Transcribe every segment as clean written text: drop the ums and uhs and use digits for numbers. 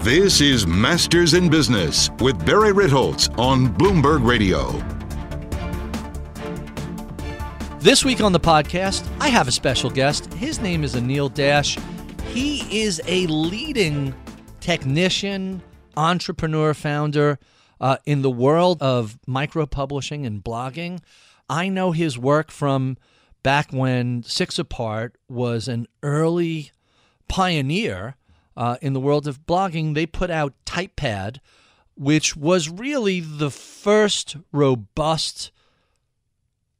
This is Masters in Business with Barry Ritholtz on Bloomberg Radio. This week on the podcast, I have a special guest. His name is Anil Dash. He is a leading technician, entrepreneur, founder in the world of micro-publishing and blogging. I know his work from back when Six Apart was an early pioneer in the world of blogging. They put out TypePad, which was really the first robust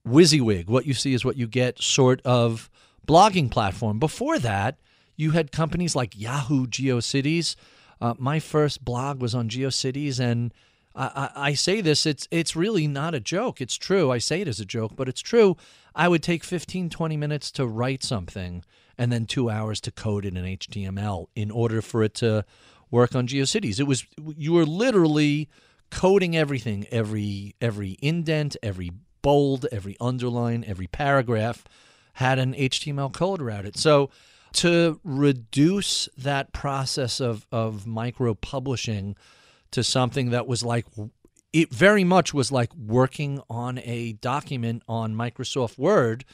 WYSIWYG, what you see is what you get, sort of blogging platform. Before that, you had companies like Yahoo GeoCities. My first blog was on GeoCities, and I say this, it's really not a joke. It's true. I say it as a joke, but it's true. I would take 15, 20 minutes to write something and then 2 hours to code it in HTML in order for it to work on GeoCities. It was, you were literally coding everything, every indent, every bold, every underline, every paragraph had an HTML code around it. So to reduce that process of micro-publishing to something that was like, it very much was like working on a document on Microsoft Word.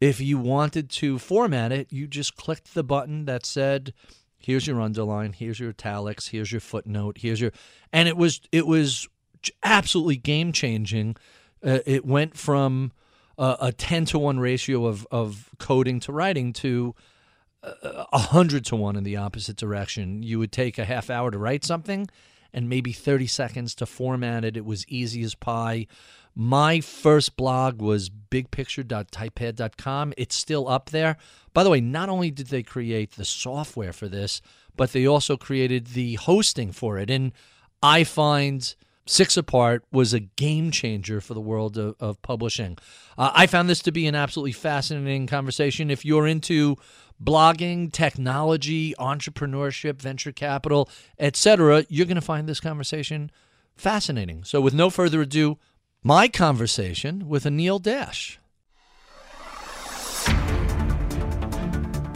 If you wanted to format it, you just clicked the button that said, here's your underline, here's your italics, here's your footnote, here's your... And it was absolutely game-changing. It went from a 10-to-1 ratio of coding to writing to 100-to-1 in the opposite direction. You would take a half hour to write something and maybe 30 seconds to format it. It was easy as pie. My first blog was bigpicture.typepad.com. It's still up there. By the way, not only did they create the software for this, but they also created the hosting for it. And I find Six Apart was a game changer for the world of publishing. I found this to be an absolutely fascinating conversation. If you're into blogging, technology, entrepreneurship, venture capital, etc., you're going to find this conversation fascinating. So with no further ado, my conversation with Anil Dash.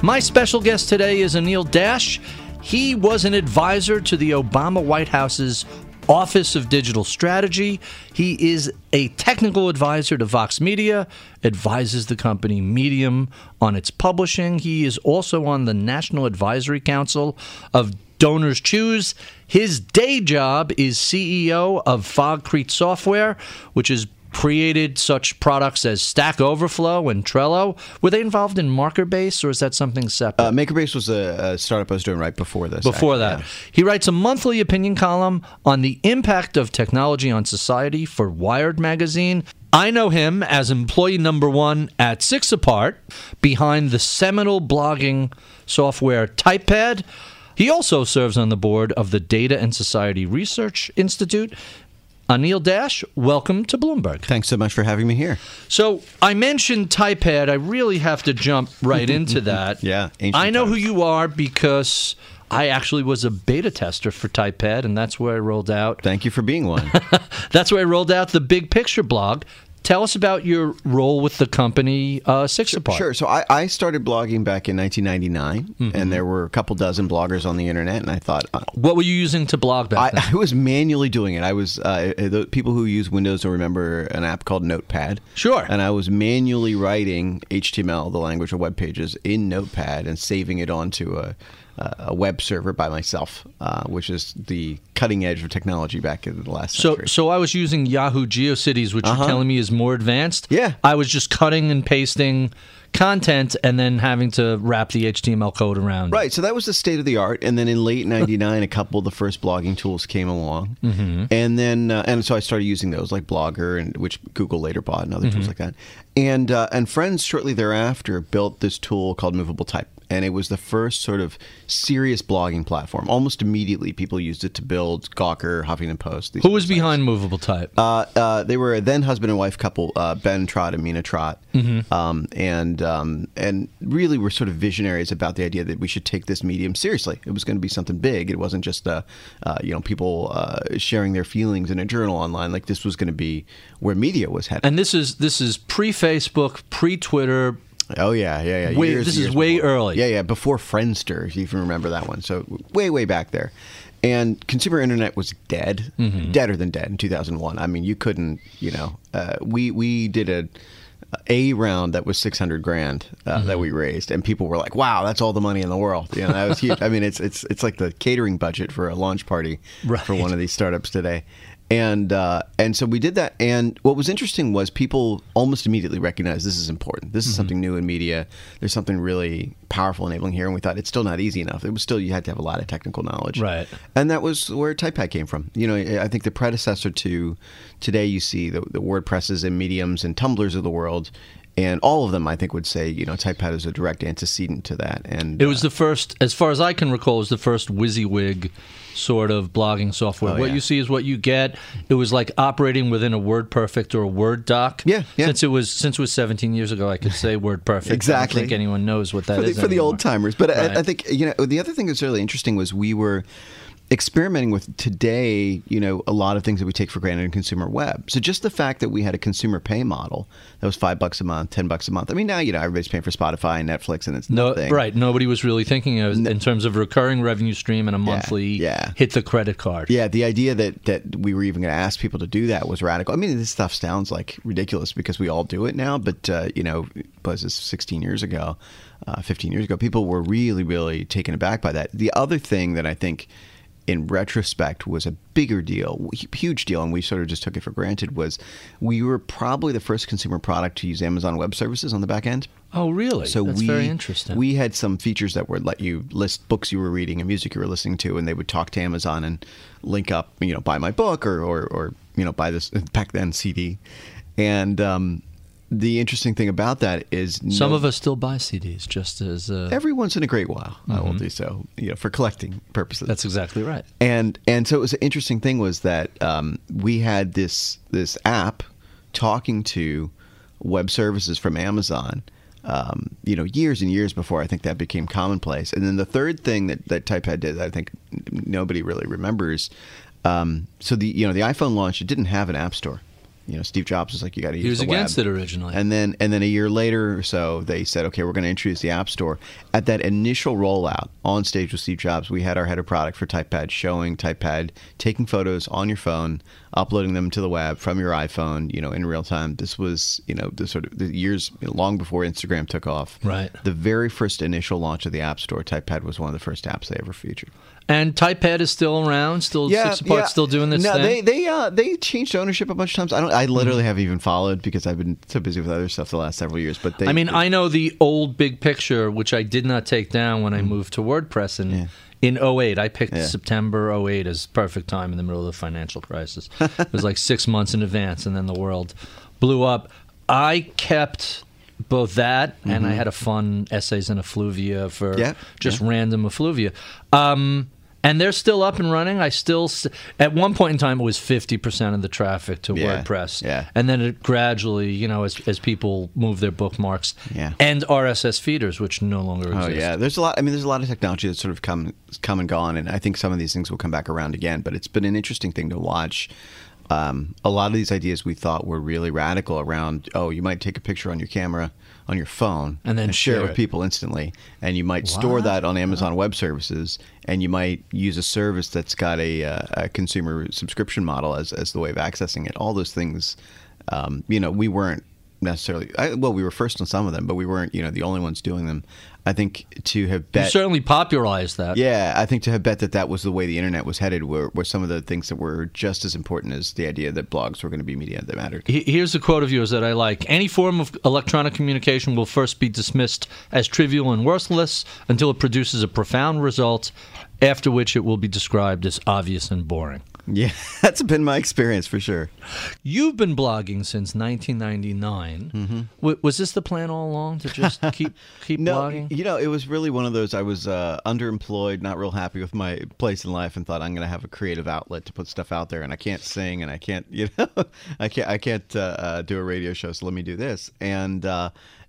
My special guest today is Anil Dash. He was an advisor to the Obama White House's Office of Digital Strategy. He is a technical advisor to Vox Media, advises the company Medium on its publishing. He is also on the National Advisory Council of Donors Choose. His day job is CEO of Fog Creek Software, which has created such products as Stack Overflow and Trello. Were they involved in MakerBase, or is that something separate? MakerBase was a startup I was doing right before this. Yeah. He writes a monthly opinion column on the impact of technology on society for Wired magazine. I know him as employee number one at Six Apart, behind the seminal blogging software TypePad. He also serves on the board of the Data and Society Research Institute. Anil Dash, welcome to Bloomberg. Thanks so much for having me here. So I mentioned TypePad. I really have to jump right into that. Yeah. I know who you are because I actually was a beta tester for TypePad, and that's where I rolled out. Thank you for being one. That's where I rolled out the Big Picture blog. Tell us about your role with the company Six Apart. Sure. So I started blogging back in 1999, and there were a couple dozen bloggers on the internet, and I thought... what were you using to blog back then? I was manually doing it. I was the people who use Windows will remember an app called Notepad. Sure. And I was manually writing HTML, the language of web pages, in Notepad and saving it onto a a web server by myself, which is the cutting edge of technology back in the last century. So I was using Yahoo GeoCities, which you're telling me is more advanced. Yeah. I was just cutting and pasting content and then having to wrap the HTML code around. Right. So that was the state of the art. And then in late 99, a couple of the first blogging tools came along. Mm-hmm. And then, and so I started using those, like Blogger, and which Google later bought, and other tools like that. And friends shortly thereafter built this tool called Movable Type. And it was the first sort of serious blogging platform. Almost immediately, people used it to build Gawker, Huffington Post. Who was behind Movable Type? They were a then husband and wife couple, Ben Trott and Mina Trott, and really were sort of visionaries about the idea that we should take this medium seriously. It was going to be something big. It wasn't just people sharing their feelings in a journal online. Like, this was going to be where media was headed. And this is pre-Facebook, pre-Twitter. Oh, yeah. This is way early. Yeah, before Friendster, if you even remember that one. So way back there. And consumer internet was dead, deader than dead in 2001. I mean, you couldn't, we did a round that was $600,000 that we raised, and people were like, "Wow, that's all the money in the world." That was huge. I mean, it's like the catering budget for a launch party for one of these startups today. And so we did that, and what was interesting was people almost immediately recognized this is important. This is something new in media. There's something really powerful enabling here, and we thought it's still not easy enough. It was still, you had to have a lot of technical knowledge. Right. And that was where TypePad came from. I think the predecessor to today, you see the WordPresses and Mediums and Tumblrs of the world. And all of them, I think, would say, TypePad is a direct antecedent to that. And it was the first, as far as I can recall, it was the first WYSIWYG sort of blogging software. What you see is what you get. It was like operating within a WordPerfect or a Word doc. Yeah. Since it was 17 years ago, I could say WordPerfect. Exactly. I don't think anyone knows what that is for the old timers. But right. I think the other thing that's really interesting was we were experimenting with today, a lot of things that we take for granted in consumer web. So just the fact that we had a consumer pay model that was $5 a month, $10 a month. I mean, now, everybody's paying for Spotify and Netflix, and it's nothing. Right. Nobody was really thinking of in terms of recurring revenue stream and a monthly hit the credit card. Yeah. The idea that we were even going to ask people to do that was radical. I mean, this stuff sounds like ridiculous because we all do it now, but, this is 16 years ago, 15 years ago, people were really, really taken aback by that. The other thing that I think in retrospect was a bigger deal, huge deal, and we sort of just took it for granted, was we were probably the first consumer product to use Amazon Web Services on the back end. Oh, really? So that's very interesting. We had some features that would let you list books you were reading and music you were listening to, and they would talk to Amazon and link up, buy my book or buy this, back then, CD. And the interesting thing about that is some of us still buy CDs just as every once in a great while. I will do so, for collecting purposes. That's exactly right. And so it was an interesting thing was that we had this app talking to web services from Amazon, years and years before I think that became commonplace. And then the third thing that TypePad did, that I think nobody really remembers. So the iPhone launch, it didn't have an app store. Steve Jobs was like, you got to use the web. He was against it originally. And then a year later or so, they said, okay, we're going to introduce the App Store. At that initial rollout, on stage with Steve Jobs, we had our head of product for TypePad showing TypePad, taking photos on your phone, uploading them to the web from your iPhone, in real time. This was, the years long before Instagram took off. Right. The very first initial launch of the App Store, TypePad was one of the first apps they ever featured. And TypePad is still around, Six Apart still doing this thing? No, they changed ownership a bunch of times. I literally haven't even followed because I've been so busy with other stuff the last several years. But I know the old big picture, which I did not take down when I moved to WordPress in 2008. I picked September 2008 as perfect time in the middle of the financial crisis. It was like 6 months in advance, and then the world blew up. I kept both that, and I had a fun Essays in Effluvia for random effluvia. And they're still up and running. I still, at one point in time, it was 50% of the traffic to WordPress. Yeah. And then it gradually, as people move their bookmarks and RSS feeders, which no longer exist. Oh, yeah. There's a lot of technology that's sort of come and gone, and I think some of these things will come back around again. But it's been an interesting thing to watch. A lot of these ideas we thought were really radical around, you might take a picture on your camera, on your phone, and then share it with people instantly. And you might store that on Amazon Web Services, and you might use a service that's got a consumer subscription model as the way of accessing it. All those things, we weren't necessarily, we were first on some of them, but we weren't, the only ones doing them. I think to have bet... You certainly popularized that. Yeah, I think to have bet that that was the way the internet was headed were some of the things that were just as important as the idea that blogs were going to be media that mattered. Here's a quote of yours that I like. Any form of electronic communication will first be dismissed as trivial and worthless until it produces a profound result, after which it will be described as obvious and boring. Yeah, that's been my experience for sure. You've been blogging since 1999. Mm-hmm. Was this the plan all along, to just keep blogging? You know, it was really one of those, I was underemployed, not real happy with my place in life, and thought I'm going to have a creative outlet to put stuff out there, and I can't sing, and I can't, you know, I can't do a radio show, so let me do this. And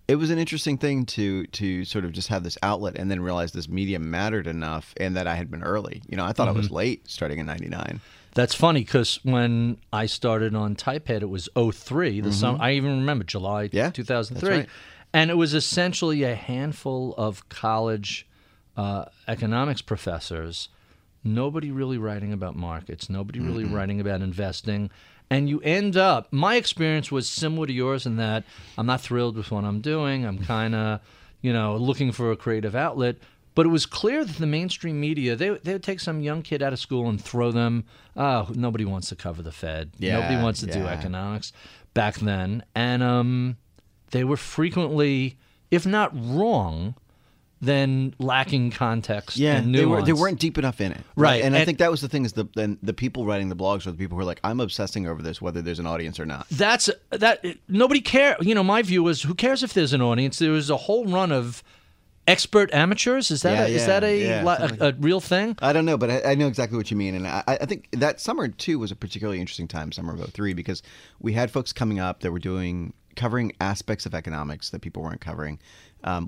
it was an interesting thing to sort of just have this outlet and then realize this medium mattered enough, and that I had been early. You know, I thought I was late starting in '99. That's funny, because when I started on TypePad, it was 03. The summer, I even remember July 2003. That's right. And it was essentially a handful of college economics professors. Nobody really writing about markets. Nobody really writing about investing. And you end up, my experience was similar to yours in that I'm not thrilled with what I'm doing. I'm kind of, you know, looking for a creative outlet. But it was clear that the mainstream media, they would take some young kid out of school and throw them, oh, nobody wants to cover the Fed. Yeah, nobody wants to do economics back then. And they were frequently, if not wrong, then lacking context and nuance. They weren't deep enough in it. Right. And I think that was the thing, is the people writing the blogs are the people who are like, I'm obsessing over this, whether there's an audience or not. Nobody cares. You know, my view was, who cares if there's an audience? There was a whole run of expert amateurs. Is that a real thing? I don't know, but I know exactly what you mean. And I think that summer, too, was a particularly interesting time, summer of 03, because we had folks coming up that were covering aspects of economics that people weren't covering.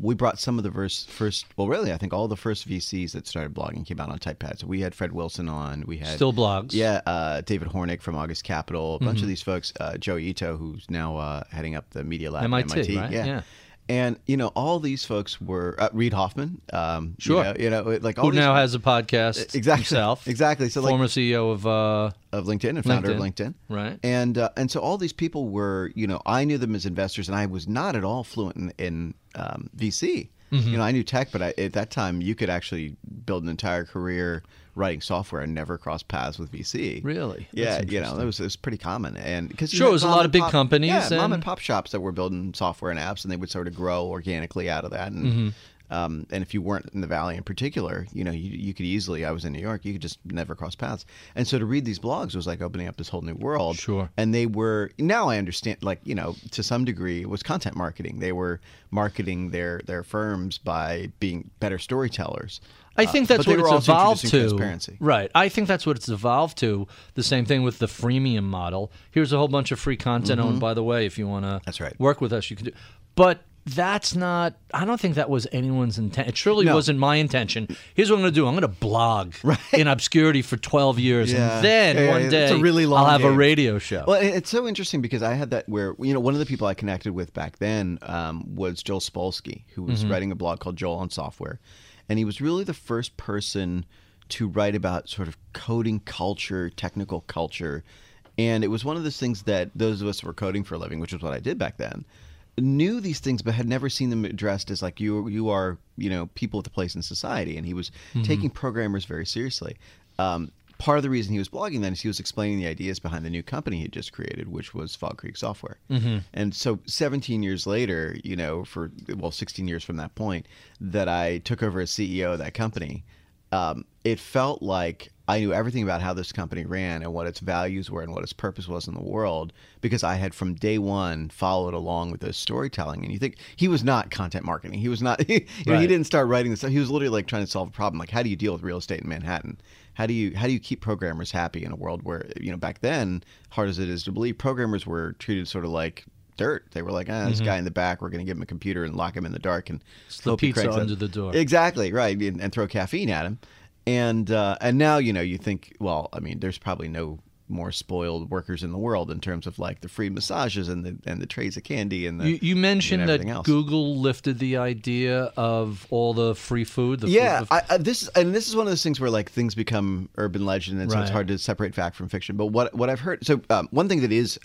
We brought some of the first, well, really, I think all the first VCs that started blogging came out on TypePad. So we had Fred Wilson on. We had Still Blogs. Yeah, David Hornick from August Capital, a bunch of these folks, Joe Ito, who's now heading up the media lab at MIT. Right? Yeah. And, you know, all these folks were Reid Hoffman. You know, like all who now has a podcast himself. Exactly. So former CEO of LinkedIn and founder of LinkedIn. Right. And so all these people were, you know, I knew them as investors, and I was not at all fluent in VC. You know, I knew tech, but at that time you could actually build an entire career writing software and never cross paths with VC. Really? Yeah, you know, it was pretty common. And cause sure, it was a lot of big companies. Yeah, mom and pop shops that were building software and apps, and they would sort of grow organically out of that. And and if you weren't in the Valley in particular, you know, you could easily, I was in New York, you could just never cross paths. And so to read these blogs was like opening up this whole new world. Sure. And they were, now I understand, like, you know, to some degree it was content marketing. They were marketing their firms by being better storytellers. I think that's what it's evolved to. Right. I think that's what it's evolved to. The same thing with the freemium model. Here's a whole bunch of free content owned by the way. If you want to work with us, you can do. But that's not, I don't think that was anyone's intent. It surely wasn't my intention. Here's what I'm going to do. I'm going to blog in obscurity for 12 years, and then one day I'll have a radio show. Well, it's so interesting because I had that where, you know, one of the people I connected with back then was Joel Spolsky, who was writing a blog called Joel on Software. And he was really the first person to write about sort of coding culture, technical culture. And it was one of those things that those of us who were coding for a living, which is what I did back then, knew these things but had never seen them addressed as like you are, you know, people with a place in society. And he was taking programmers very seriously. Part of the reason he was blogging then is he was explaining the ideas behind the new company he had just created, which was Fog Creek Software. And so 17 years later, you know, 16 years from that point, that I took over as CEO of that company, it felt like I knew everything about how this company ran and what its values were and what its purpose was in the world, because I had from day one followed along with this storytelling. And you think he was not content marketing. He was not, you know, he didn't start writing this stuff. He was literally like trying to solve a problem. Like, how do you deal with real estate in Manhattan? How do you keep programmers happy in a world where, you know, back then, hard as it is to believe, programmers were treated sort of like dirt. They were like, this guy in the back, we're going to give him a computer and lock him in the dark and throw pizza under the door. Exactly, right, and throw caffeine at him. And now, you know, you think, well, I mean, there's probably no more spoiled workers in the world in terms of like the free massages and the trays of candy and the you mentioned that else. Google lifted the idea of all the free food. This is one of those things where like things become urban legend, and so it's hard to separate fact from fiction. But what I've heard, so one thing that is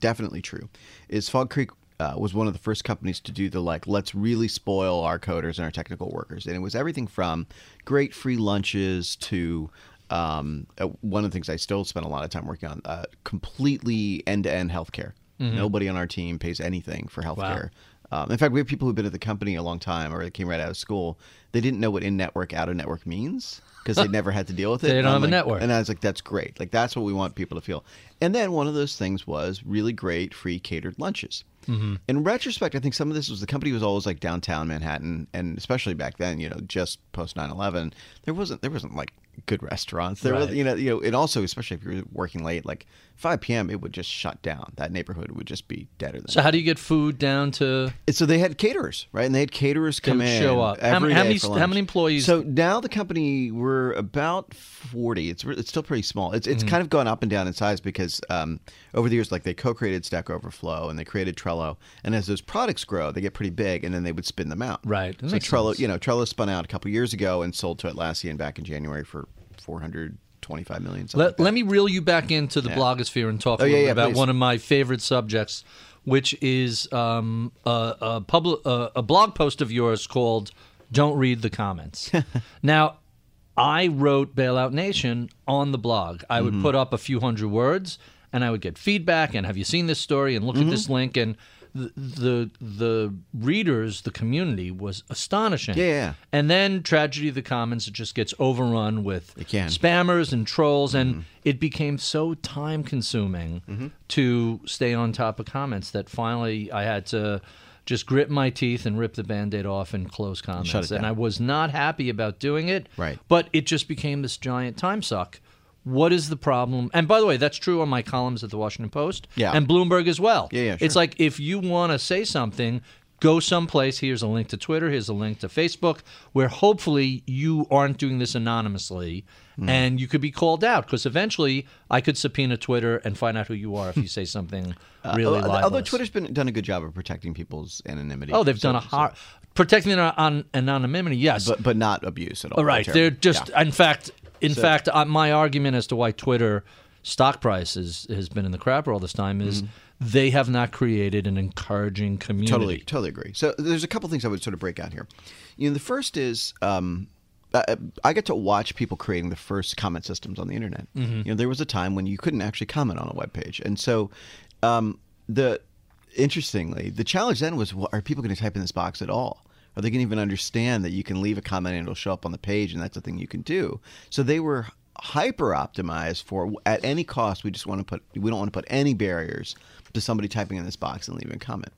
definitely true is Fog Creek was one of the first companies to do the let's really spoil our coders and our technical workers. And it was everything from great free lunches to one of the things I still spend a lot of time working on, completely end-to-end healthcare. Mm-hmm. Nobody on our team pays anything for healthcare. Wow. In fact, we have people who've been at the company a long time, or they came right out of school. They didn't know what in-network, out-of-network means because they never had to deal with it. They don't have a network. And I was like, that's great. Like, that's what we want people to feel. And then one of those things was really great free catered lunches. Mm-hmm. In retrospect, I think some of this was the company was always like downtown Manhattan, and especially back then, you know, just post 9/11, there wasn't like good restaurants. There was, you know, and also especially if you're working late, like 5 p.m., it would just shut down. That neighborhood would just be deader than. So how do you get food down to? And so they had caterers, right? And they had caterers come in, show up. How many employees? So now the company, we're about 40. It's still pretty small. It's kind of gone up and down in size because over the years, like they co-created Stack Overflow and they created Trello. And as those products grow, they get pretty big, and then they would spin them out. Right. So Trello, you know, Trello spun out a couple of years ago and sold to Atlassian back in January for $425 million. Let me reel you back into the blogosphere and talk a little bit about one of my favorite subjects, which is a blog post of yours called "Don't Read the Comments." Now, I wrote Bailout Nation on the blog. I would put up a few hundred words. And I would get feedback and have you seen this story and look at this link, and the readers, the community was astonishing. Yeah. And then tragedy of the commons, it just gets overrun with spammers and trolls, and it became so time consuming to stay on top of comments that finally I had to just grit my teeth and rip the Band-Aid off and close comments. Shut it down. And I was not happy about doing it. Right. But it just became this giant time suck. What is the problem? And by the way, that's true on my columns at the Washington Post and Bloomberg as well. Yeah, sure. It's like if you want to say something, go someplace. Here's a link to Twitter. Here's a link to Facebook, where hopefully you aren't doing this anonymously and you could be called out, because eventually I could subpoena Twitter and find out who you are if you say something really libelous. Although Twitter's done a good job of protecting people's anonymity. Oh, they've done a hard... Protecting on anonymity, yes. But not abuse at all. Right. They're just... Yeah. In fact, my argument as to why Twitter stock price has been in the crapper all this time is they have not created an encouraging community. Totally agree. So there's a couple things I would sort of break out here. You know, the first is I get to watch people creating the first comment systems on the internet. You know, there was a time when you couldn't actually comment on a web page, and so interestingly, the challenge then was: well, are people going to type in this box at all? Are they going to even understand that you can leave a comment and it'll show up on the page, and that's a thing you can do? So they were hyper-optimized for, at any cost, we don't want to put any barriers to somebody typing in this box and leaving a comment.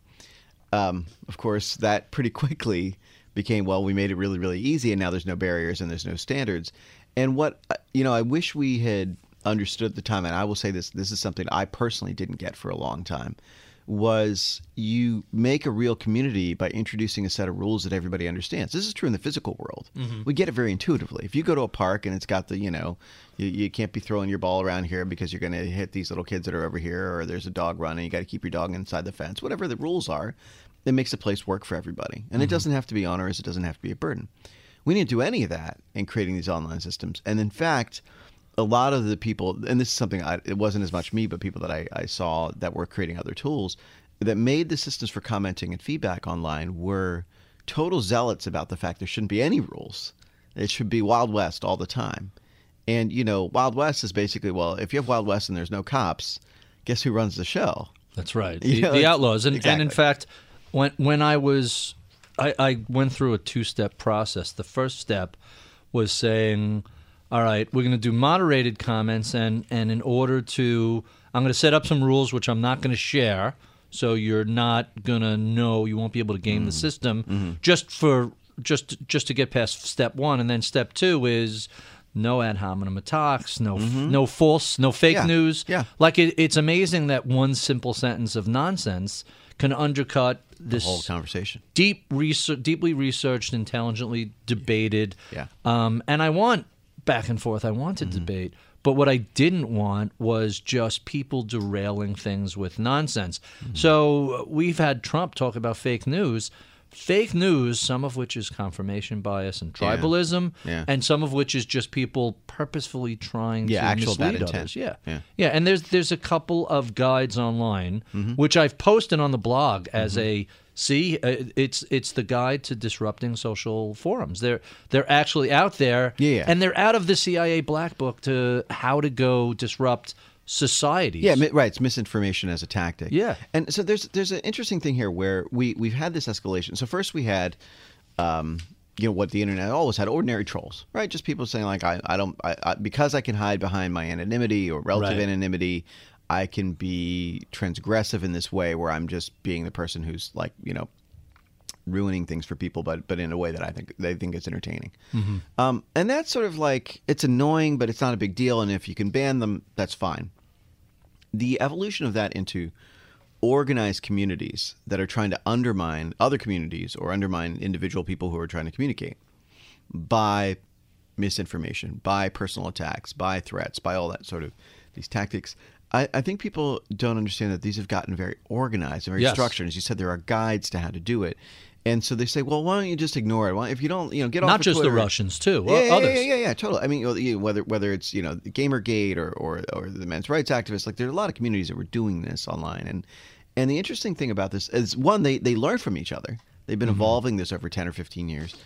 Of course, that pretty quickly became, well, we made it really, really easy, and now there's no barriers and there's no standards. And what, you know, I wish we had understood at the time, and I will say this is something I personally didn't get for a long time, was you make a real community by introducing a set of rules that everybody understands. This is true in the physical world. We get it very intuitively. If you go to a park and it's got the, you know, you can't be throwing your ball around here because you're going to hit these little kids that are over here, or there's a dog running, you got to keep your dog inside the fence, whatever the rules are, that makes the place work for everybody. And it doesn't have to be onerous. It doesn't have to be a burden. We didn't do any of that in creating these online systems. And in fact, a lot of the people, and this is something it wasn't as much me, but people that I saw that were creating other tools that made the systems for commenting and feedback online were total zealots about the fact there shouldn't be any rules. It should be Wild West all the time. And, you know, Wild West is basically, well, if you have Wild West and there's no cops, guess who runs the show? That's right. The outlaws. And in fact, when I was, I went through a two-step process. The first step was saying, all right, we're going to do moderated comments, and in order to, I'm going to set up some rules which I'm not going to share, so you're not going to know, you won't be able to game the system, just to get past step one. And then step two is no ad hominem attacks, no fake news. Yeah. Like it's amazing that one simple sentence of nonsense can undercut this whole conversation. Deeply researched, intelligently debated. Yeah. And I want back and forth. I wanted debate, but what I didn't want was just people derailing things with nonsense. So we've had Trump talk about fake news. fake news, some of which is confirmation bias and tribalism, and some of which is just people purposefully trying to mislead others. Yeah, and there's a couple of guides online, which I've posted on the blog as a... See, it's the guide to disrupting social forums. They're actually out there, and they're out of the CIA black book to how to go disrupt societies. Yeah, right. It's misinformation as a tactic. Yeah, and so there's an interesting thing here where we've had this escalation. So first we had, you know, what the internet always had: ordinary trolls, right? Just people saying like, I don't because I can hide behind my anonymity or relative anonymity. I can be transgressive in this way where I'm just being the person who's like, you know, ruining things for people, but in a way that I think they think is entertaining. And that's sort of like, it's annoying, but it's not a big deal. And if you can ban them, that's fine. The evolution of that into organized communities that are trying to undermine other communities or undermine individual people who are trying to communicate by misinformation, by personal attacks, by threats, by all that sort of these tactics. I think people don't understand that these have gotten very organized and very structured. As you said, there are guides to how to do it. And so they say, well, why don't you just ignore it? Why, if you don't, you know, get off Twitter. Not just the Russians, too. Well, others. Yeah, totally. I mean, whether it's, you know, Gamergate or the men's rights activists, like there are a lot of communities that were doing this online. And the interesting thing about this is, one, they learn from each other. They've been evolving this over 10 or 15 years.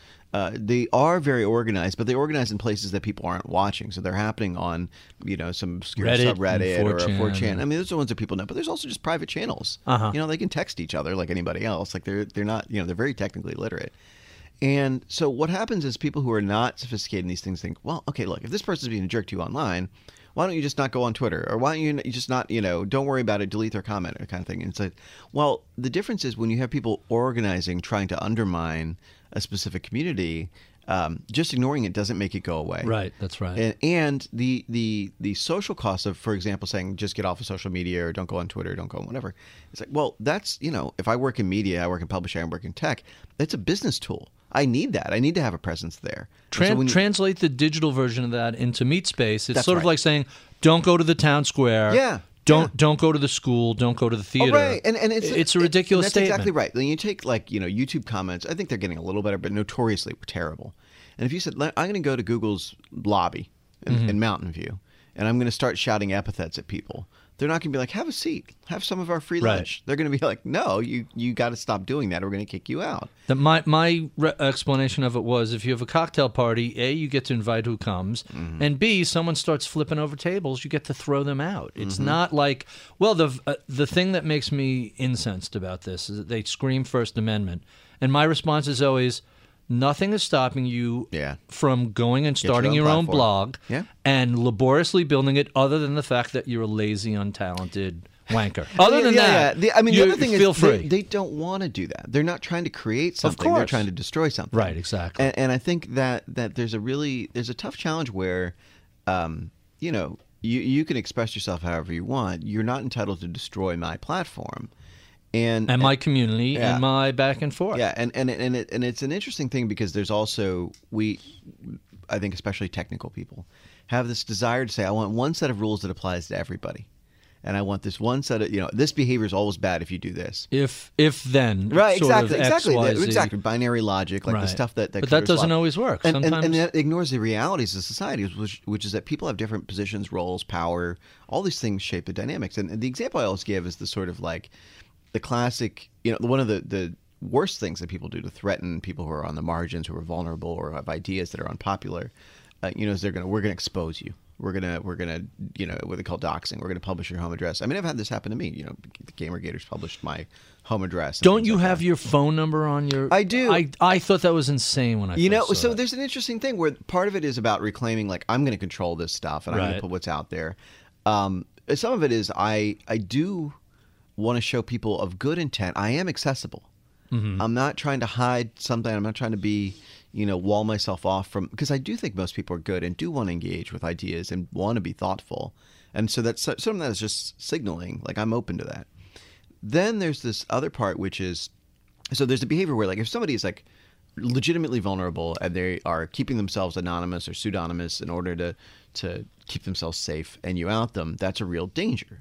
They are very organized, but they organize in places that people aren't watching. So they're happening on, you know, some obscure subreddit or a 4chan. I mean, those are the ones that people know. But there's also just private channels. You know, they can text each other like anybody else. Like they're not, you know, they're very technically literate. And so what happens is people who are not sophisticated in these things think, well, okay, look, if this person's being a jerk to you online, why don't you just not go on Twitter? Or why don't you just not, you know, don't worry about it, delete their comment or kind of thing. And it's like, well, the difference is when you have people organizing, trying to undermine a specific community, just ignoring it doesn't make it go away. Right, that's right. And the social cost of, for example, saying just get off of social media or don't go on Twitter, don't go on whatever. It's like, well, that's, you know, if I work in media, I work in publishing, I work in tech, that's a business tool. I need that. I need to have a presence there. Translate the digital version of that into meat space. It's sort of like saying, don't go to the town square. Don't go to the school. Don't go to the theater. And it's a ridiculous statement. That's exactly right. When you take like, you know, YouTube comments, I think they're getting a little better, but notoriously terrible. And if you said, I'm going to go to Google's lobby in Mountain View, and I'm going to start shouting epithets at people, they're not going to be like, have a seat, have some of our free lunch. They're going to be like, no, you got to stop doing that or we're going to kick you out. My explanation of it was, if you have a cocktail party, A, you get to invite who comes, and B, someone starts flipping over tables, you get to throw them out. It's not like, well, the thing that makes me incensed about this is that they scream First Amendment. And my response is always, nothing is stopping you from going and starting your own blog and laboriously building it, other than the fact that you're a lazy, untalented wanker. Other than that, I mean, the other thing is they don't want to do that. They're not trying to create something. Of course. They're trying to destroy something. Right, exactly. And I think that there's a tough challenge where, you know, you can express yourself however you want. You're not entitled to destroy my platform. And my community and my back and forth. Yeah, and it's an interesting thing because there's also I think especially technical people have this desire to say, I want one set of rules that applies to everybody. And I want this one set of, you know, this behavior is always bad if you do this. If then. Right, exactly. Binary logic, like the stuff that but that doesn't always work. And that ignores the realities of society, which is that people have different positions, roles, power, all these things shape the dynamics. And the example I always give is the sort of like, the classic, you know, one of the worst things that people do to threaten people who are on the margins, who are vulnerable, or have ideas that are unpopular, you know, is we're gonna expose you. We're gonna, you know, what they call doxing. We're gonna publish your home address. I mean, I've had this happen to me. You know, the Gamergators published my home address. Don't you have your phone number on your? I do. I thought that was insane when I. You know, so there's an interesting thing where part of it is about reclaiming, like I'm gonna control this stuff and I'm gonna put what's out there. Some of it is I do want to show people of good intent I am accessible. I'm not trying to hide something. I'm not trying to be, you know, wall myself off from, because I do think most people are good and do want to engage with ideas and want to be thoughtful. And so that's something that is just signaling like I'm open to that. Then there's this other part, which is, so there's a behavior where like if somebody is like legitimately vulnerable and they are keeping themselves anonymous or pseudonymous in order to keep themselves safe and you out them, that's a real danger.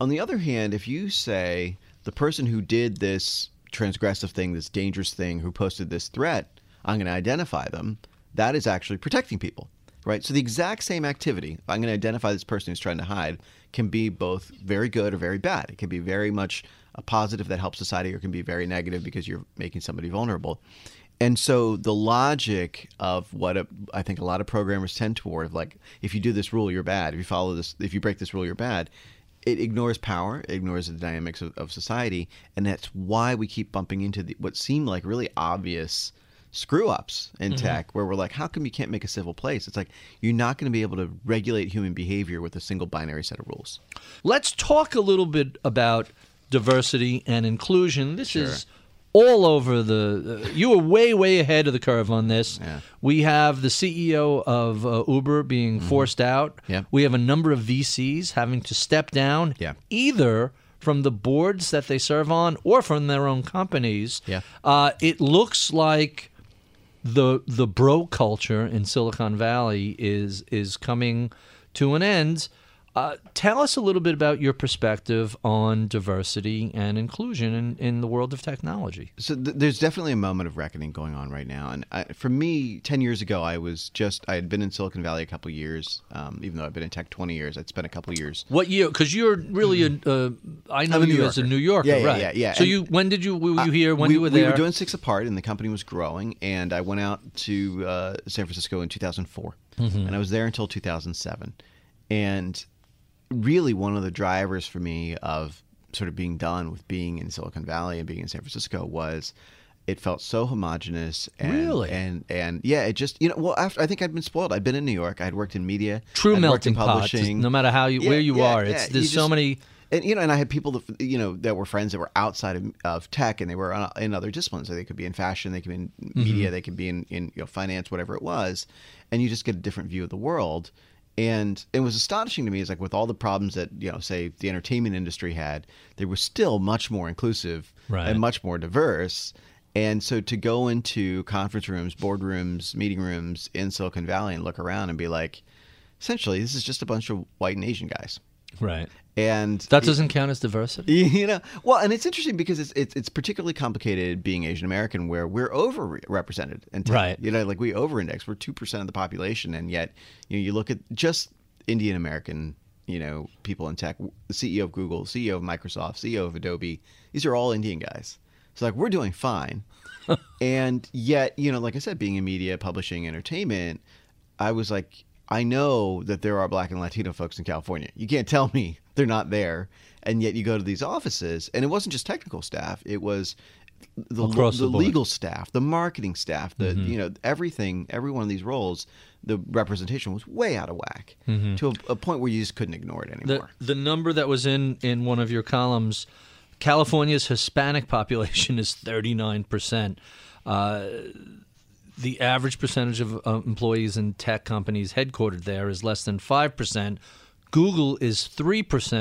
On the other hand, if you say the person who did this transgressive thing, this dangerous thing, who posted this threat, I'm going to identify them. That is actually protecting people, right? So the exact same activity, I'm going to identify this person who's trying to hide, can be both very good or very bad. It can be very much a positive that helps society, or it can be very negative because you're making somebody vulnerable. And so the logic of what I think a lot of programmers tend toward, like, if you do this rule, you're bad. If you follow this, if you break this rule, you're bad. It ignores power, it ignores the dynamics of society, and that's why we keep bumping into what seem like really obvious screw-ups in tech, where we're like, how come you can't make a civil place? It's like, you're not going to be able to regulate human behavior with a single binary set of rules. Let's talk a little bit about diversity and inclusion. This is all over the... you were way, way ahead of the curve on this. Yeah. We have the CEO of Uber being forced out. Yeah. We have a number of VCs having to step down, either from the boards that they serve on or from their own companies. Yeah. It looks like the bro culture in Silicon Valley is coming to an end. Tell us a little bit about your perspective on diversity and inclusion in the world of technology. So there's definitely a moment of reckoning going on right now. And for me, 10 years ago, I had been in Silicon Valley a couple of years. Even though I've been in tech 20 years, I'd spent a couple of years. What year? Because you're really I know you as a New Yorker, right? Yeah. So when were you here? We were doing Six Apart, and the company was growing. And I went out to San Francisco in 2004, and I was there until 2007, and really one of the drivers for me of sort of being done with being in Silicon Valley and being in San Francisco was it felt so homogenous. And it just, I think I'd been spoiled. I'd been in New York. I'd worked in media. True melting pot. No matter how where you are, there's so many. And I had people that, that were friends that were outside of tech, and they were in other disciplines. So they could be in fashion, they could be in media, they could be in finance, whatever it was. And you just get a different view of the world. And it was astonishing to me, is like, with all the problems that, say the entertainment industry had, they were still much more inclusive and much more diverse. And so to go into conference rooms, boardrooms, meeting rooms in Silicon Valley and look around and be like, essentially, this is just a bunch of white and Asian guys. Right. And that doesn't count as diversity. Well, and it's interesting because it's particularly complicated being Asian American, where we're overrepresented. Like we over-index. We're 2% of the population, and yet you look at just Indian American, people in tech, the CEO of Google, CEO of Microsoft, CEO of Adobe, these are all Indian guys. So like, we're doing fine. And yet, like I said, being in media, publishing, entertainment, I was like, I know that there are Black and Latino folks in California. You can't tell me they're not there. And yet you go to these offices, and it wasn't just technical staff. It was the legal staff, the marketing staff, the everything, every one of these roles, the representation was way out of whack to a point where you just couldn't ignore it anymore. The number that was in one of your columns, California's Hispanic population is 39%. The average percentage of employees in tech companies headquartered there is less than 5%. Google is 3%.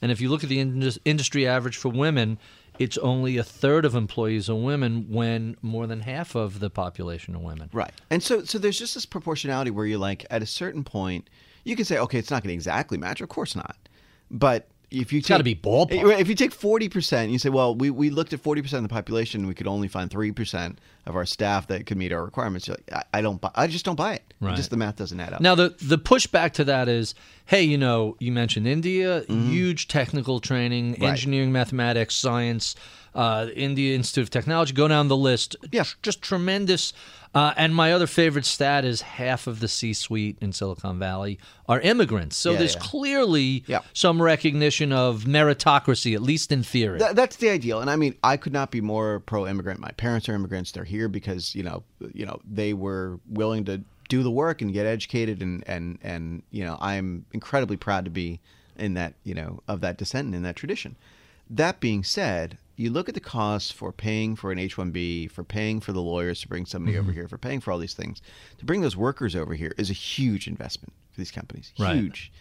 And if you look at the industry average for women, it's only a third of employees are women, when more than half of the population are women. Right. And so there's just this proportionality where you're like, at a certain point, you can say, okay, it's not going to exactly match. Of course not. But if you it's got to be ballpark. If you take 40%, you say, well, we looked at 40% of the population, we could only find 3% of our staff that could meet our requirements. You're like, I just don't buy it. Right. Just the math doesn't add up. Now the pushback to that is, hey, you mentioned India, huge technical training, engineering, mathematics, science, India Institute of Technology. Go down the list. Yeah, just tremendous. And my other favorite stat is half of the C-suite in Silicon Valley are immigrants. So there's clearly some recognition of meritocracy, at least in theory. That's the ideal. And I mean, I could not be more pro-immigrant. My parents are immigrants. They're here because they were willing to do the work and get educated. And I'm incredibly proud to be in that of that descent and in that tradition. That being said, you look at the costs for paying for an H-1B, for paying for the lawyers to bring somebody over here, for paying for all these things. To bring those workers over here is a huge investment for these companies, huge.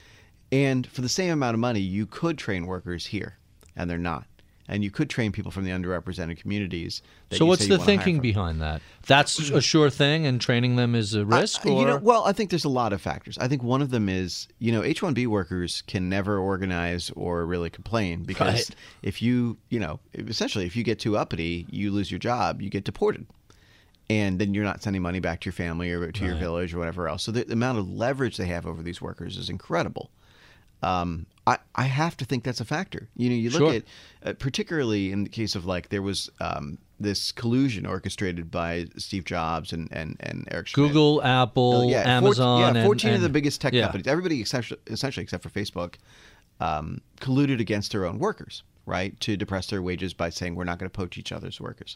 And for the same amount of money, you could train workers here, and they're not. and you could train people from the underrepresented communities. So what's the thinking behind that? That's a sure thing, and training them is a risk? Or? You know, well, I think there's a lot of factors. I think one of them is, you know, H-1B workers can never organize or really complain because if you, essentially if you get too uppity, you lose your job, you get deported. And then you're not sending money back to your family or to your village or whatever else. So the amount of leverage they have over these workers is incredible. I have to think that's a factor. You know, you look at, particularly in the case of like, there was this collusion orchestrated by Steve Jobs and Eric Schmidt. Google, Apple, Amazon. 14 of the biggest tech companies, everybody essentially except for Facebook, colluded against their own workers, right? To depress their wages by saying, we're not going to poach each other's workers.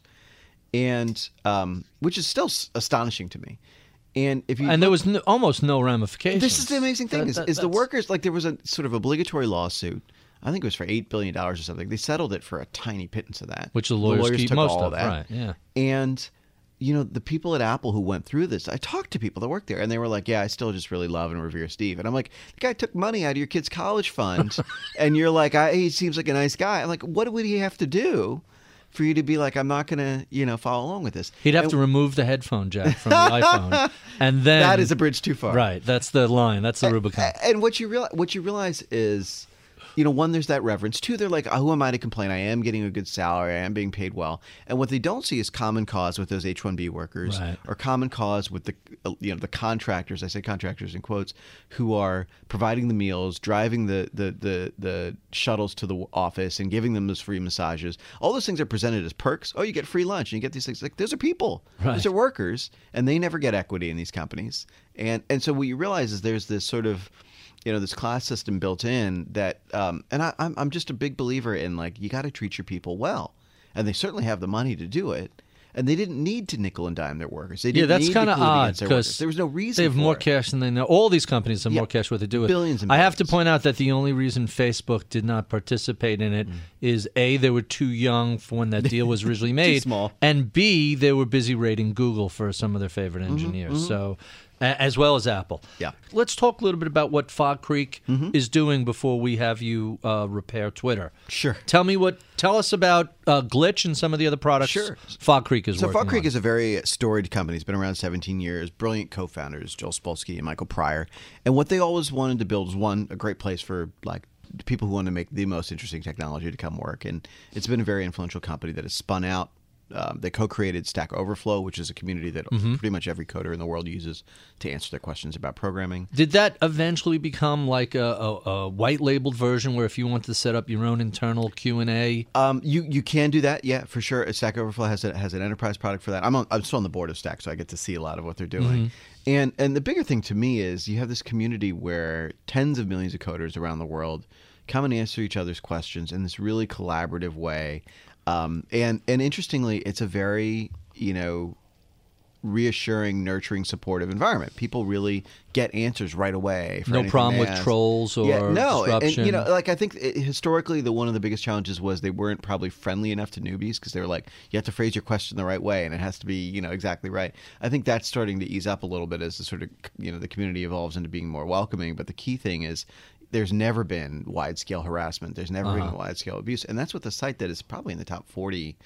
And which is still astonishing to me. And if you there was almost no ramifications. This is the amazing thing is the workers, like there was a sort of obligatory lawsuit. I think it was for $8 billion or something. They settled it for a tiny pittance of that. Which the lawyers keep took most all of that. Right, yeah. And you know, the people at Apple who went through this, I talked to people that worked there and they were like, yeah, I still just really love and revere Steve. And I'm like, the guy took money out of your kid's college fund and you're like, he seems like a nice guy. I'm like, what would he have to do for you to be like, I'm not going to, follow along with this? He'd have to remove the headphone jack from the iPhone, and then that is a bridge too far. Right, that's the line. That's the Rubicon. And what you realize is, one, there's that reverence. Two, they're like, who am I to complain? I am getting a good salary. I am being paid well. And what they don't see is common cause with those H-1B workers, or common cause with the, the contractors. I say contractors in quotes, who are providing the meals, driving the shuttles to the office, and giving them those free massages. All those things are presented as perks. Oh, you get free lunch, and you get these things. Like, those are people. Right. Those are workers, and they never get equity in these companies. And so what you realize is there's this sort of this class system built in that, and I'm just a big believer in like, you got to treat your people well, and they certainly have the money to do it, and they didn't need to nickel and dime their workers. They didn't that's kind of odd because there was no reason. They have more cash than they know. All these companies have more cash. What they do with billions and billions. I have to point out that the only reason Facebook did not participate in it is A, they were too young for when that deal was originally made, small. And B, they were busy raiding Google for some of their favorite engineers. So. As well as Apple. Yeah. Let's talk a little bit about what Fog Creek is doing before we have you repair Twitter. Sure. Tell us about Glitch and some of the other products Fog Creek is working on. So Fog Creek is a very storied company. It's been around 17 years. Brilliant co-founders, Joel Spolsky and Michael Pryor. And what they always wanted to build was, one, a great place for like people who want to make the most interesting technology to come work. And it's been a very influential company that has spun out. They co-created Stack Overflow, which is a community that pretty much every coder in the world uses to answer their questions about programming. Did that eventually become like a white-labeled version where if you want to set up your own internal Q&A? You can do that, yeah, for sure. Stack Overflow has an enterprise product for that. I'm still on the board of Stack, so I get to see a lot of what they're doing. And the bigger thing to me is you have this community where tens of millions of coders around the world come and answer each other's questions in this really collaborative way. And interestingly, it's a very, reassuring, nurturing, supportive environment. People really get answers right away. No problem with trolls or disruption. And, like I think historically, one of the biggest challenges was they weren't probably friendly enough to newbies because they were like, you have to phrase your question the right way and it has to be, exactly right. I think that's starting to ease up a little bit as the sort of, the community evolves into being more welcoming. But the key thing is, there's never been wide-scale harassment. There's never been wide-scale abuse. And that's with the site that is probably in the top 40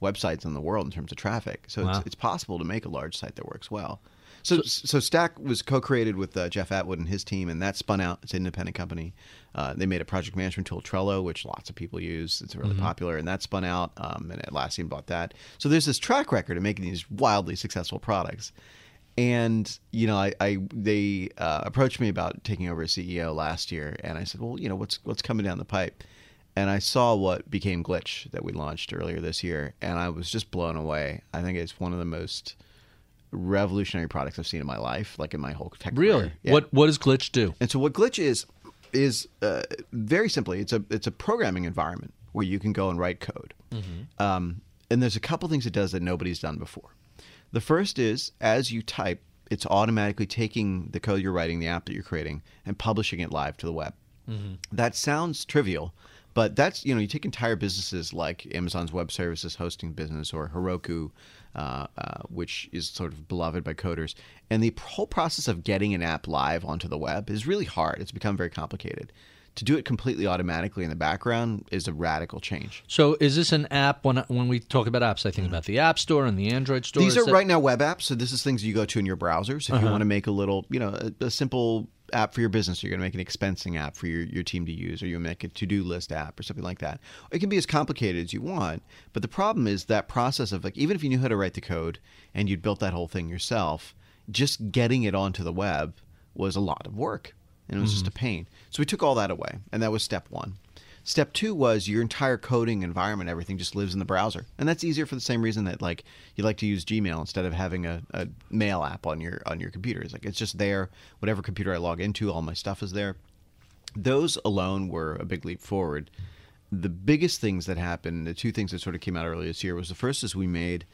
websites in the world in terms of traffic. So it's possible to make a large site that works well. So Stack was co-created with Jeff Atwood and his team, and that spun out. It's an independent company. They made a project management tool, Trello, which lots of people use. It's really popular, and that spun out, and Atlassian bought that. So there's this track record of making these wildly successful products. And, they approached me about taking over as CEO last year. And I said, well, what's coming down the pipe? And I saw what became Glitch that we launched earlier this year. And I was just blown away. I think it's one of the most revolutionary products I've seen in my life, like in my whole tech career. Really? Yeah. What does Glitch do? And so what Glitch is very simply, it's a programming environment where you can go and write code. And there's a couple things it does that nobody's done before. The first is, as you type, it's automatically taking the code you're writing, the app that you're creating, and publishing it live to the web. That sounds trivial, but that's, you take entire businesses like Amazon's Web Services hosting business or Heroku, which is sort of beloved by coders, and the whole process of getting an app live onto the web is really hard. It's become very complicated. to do it completely automatically in the background is a radical change. So is this an app? When we talk about apps, I think about the App Store and the Android Store. These are right now web apps. So this is things you go to in your browsers. If you want to make a little, you know, a simple app for your business, or you're going to make an expensing app for your team to use, or you make a to-do list app or something like that. It can be as complicated as you want, but the problem is that process of, like, even if you knew how to write the code and you'd built that whole thing yourself, just getting it onto the web was a lot of work, and it was just a pain. So we took all that away, and that was step one. Step two was your entire coding environment, everything just lives in the browser. And that's easier for the same reason that, like, you like to use Gmail instead of having a mail app on your computer. It's like, it's just there. Whatever computer I log into, all my stuff is there. Those alone were a big leap forward. The biggest things that happened, the two things that sort of came out earlier this year, was the first is we made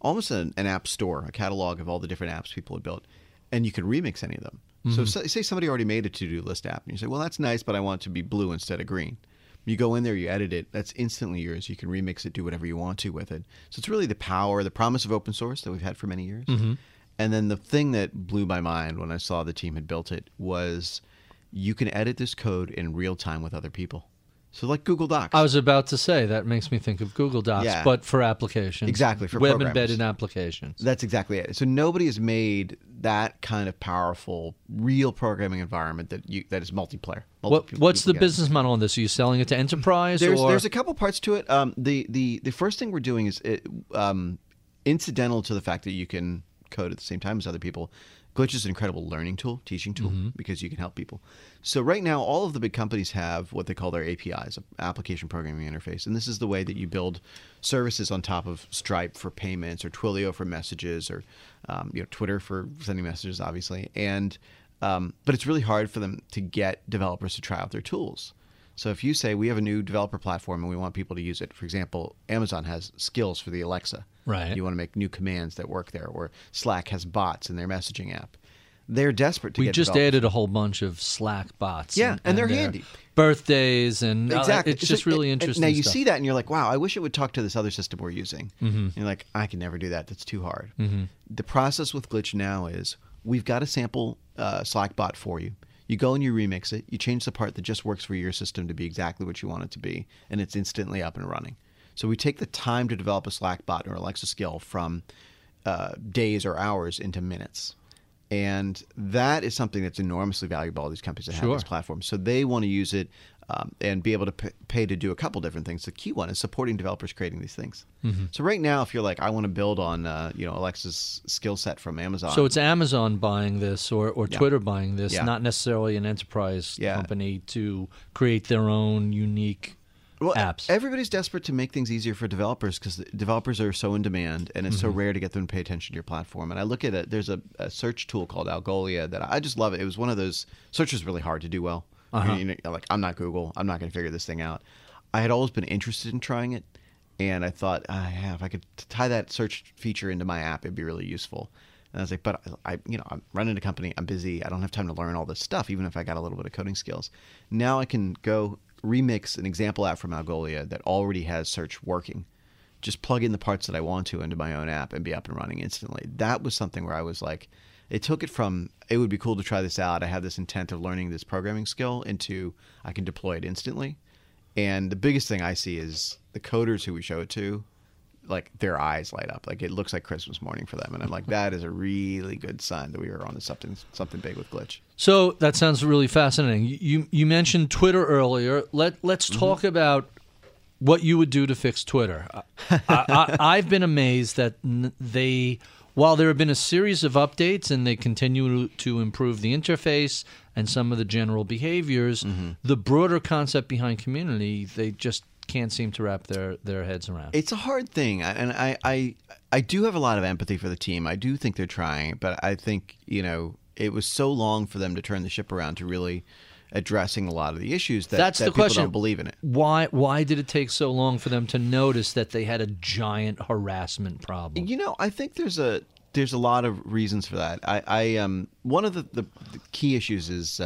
almost an app store, a catalog of all the different apps people had built, and you could remix any of them. So say somebody already made a to-do list app, and you say, well, that's nice, but I want it to be blue instead of green. You go in there, you edit it, that's instantly yours. You can remix it, do whatever you want to with it. So it's really the power, the promise of open source that we've had for many years. And then the thing that blew my mind when I saw the team had built it was you can edit this code in real time with other people. So like Google Docs. I was about to say, that makes me think of Google Docs, but for applications. Exactly, for web embedded applications. That's exactly it. So nobody has made that kind of powerful, real programming environment that is multiplayer. What's the business model on this? Are you selling it to enterprise? There's a couple parts to it. The first thing we're doing is incidental to the fact that you can code at the same time as other people. Glitch is an incredible learning tool, teaching tool, because you can help people. So right now, all of the big companies have what they call their APIs, Application Programming Interface. And this is the way that you build services on top of Stripe for payments, or Twilio for messages, or Twitter for sending messages, obviously. And but it's really hard for them to get developers to try out their tools. So if you say, we have a new developer platform and we want people to use it. For example, Amazon has skills for the Alexa. Right. You want to make new commands that work there. Or Slack has bots in their messaging app. They're desperate to get developers. We just added a whole bunch of Slack bots. Yeah, and they're handy. Birthdays and it's just really interesting stuff. Now you see that and you're like, wow, I wish it would talk to this other system we're using. And you're like, I can never do that. That's too hard. The process with Glitch now is we've got a sample Slack bot for you. You go and you remix it. You change the part that just works for your system to be exactly what you want it to be, and it's instantly up and running. So we take the time to develop a Slack bot or Alexa skill from days or hours into minutes. And that is something that's enormously valuable, all these companies that have this platform. So they want to use it and be able to pay to do a couple different things. The key one is supporting developers creating these things. So right now, if you're like, I want to build on Alexa's skill set from Amazon. So it's Amazon buying this or Twitter buying this, not necessarily an enterprise company to create their own unique apps. Everybody's desperate to make things easier for developers because developers are so in demand, and it's so rare to get them to pay attention to your platform. And I look at it, there's a search tool called Algolia that I just love it. It was one of those, search was really hard to do well. Like, I'm not Google. I'm not going to figure this thing out. I had always been interested in trying it, and I thought, if I could tie that search feature into my app, it'd be really useful. And I was like, but I'm running a company. I'm busy. I don't have time to learn all this stuff, even if I got a little bit of coding skills. Now I can go remix an example app from Algolia that already has search working. Just plug in the parts that I want to into my own app and be up and running instantly. That was something where I was like, it took it from, it would be cool to try this out, I have this intent of learning this programming skill, into I can deploy it instantly. And the biggest thing I see is the coders who we show it to, like, their eyes light up. Like, it looks like Christmas morning for them. And I'm like, that is a really good sign that we are on to something big with Glitch. So that sounds really fascinating. You mentioned Twitter earlier. Let's talk about what you would do to fix Twitter. I've been amazed that they... While there have been a series of updates and they continue to improve the interface and some of the general behaviors, the broader concept behind community, they just can't seem to wrap their heads around. It's a hard thing, and I do have a lot of empathy for the team. I do think they're trying, but I think it was so long for them to turn the ship around to really addressing a lot of the issues that people don't believe in it. Why did it take so long for them to notice that they had a giant harassment problem? I think there's a lot of reasons for that. I one of the key issues is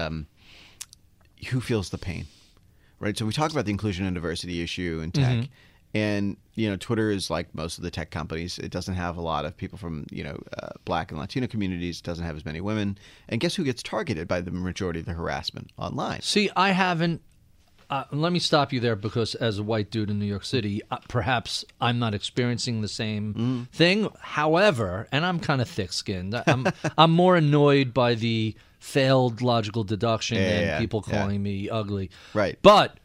who feels the pain, right? So we talk about the inclusion and diversity issue in tech, and Twitter is like most of the tech companies. It doesn't have a lot of people from Black and Latino communities. It doesn't have as many women. And guess who gets targeted by the majority of the harassment online? See, I haven't Let me stop you there, because as a white dude in New York City, perhaps I'm not experiencing the same thing. However, and I'm kind of thick-skinned, I'm more annoyed by the failed logical deduction than people calling me ugly. Right. But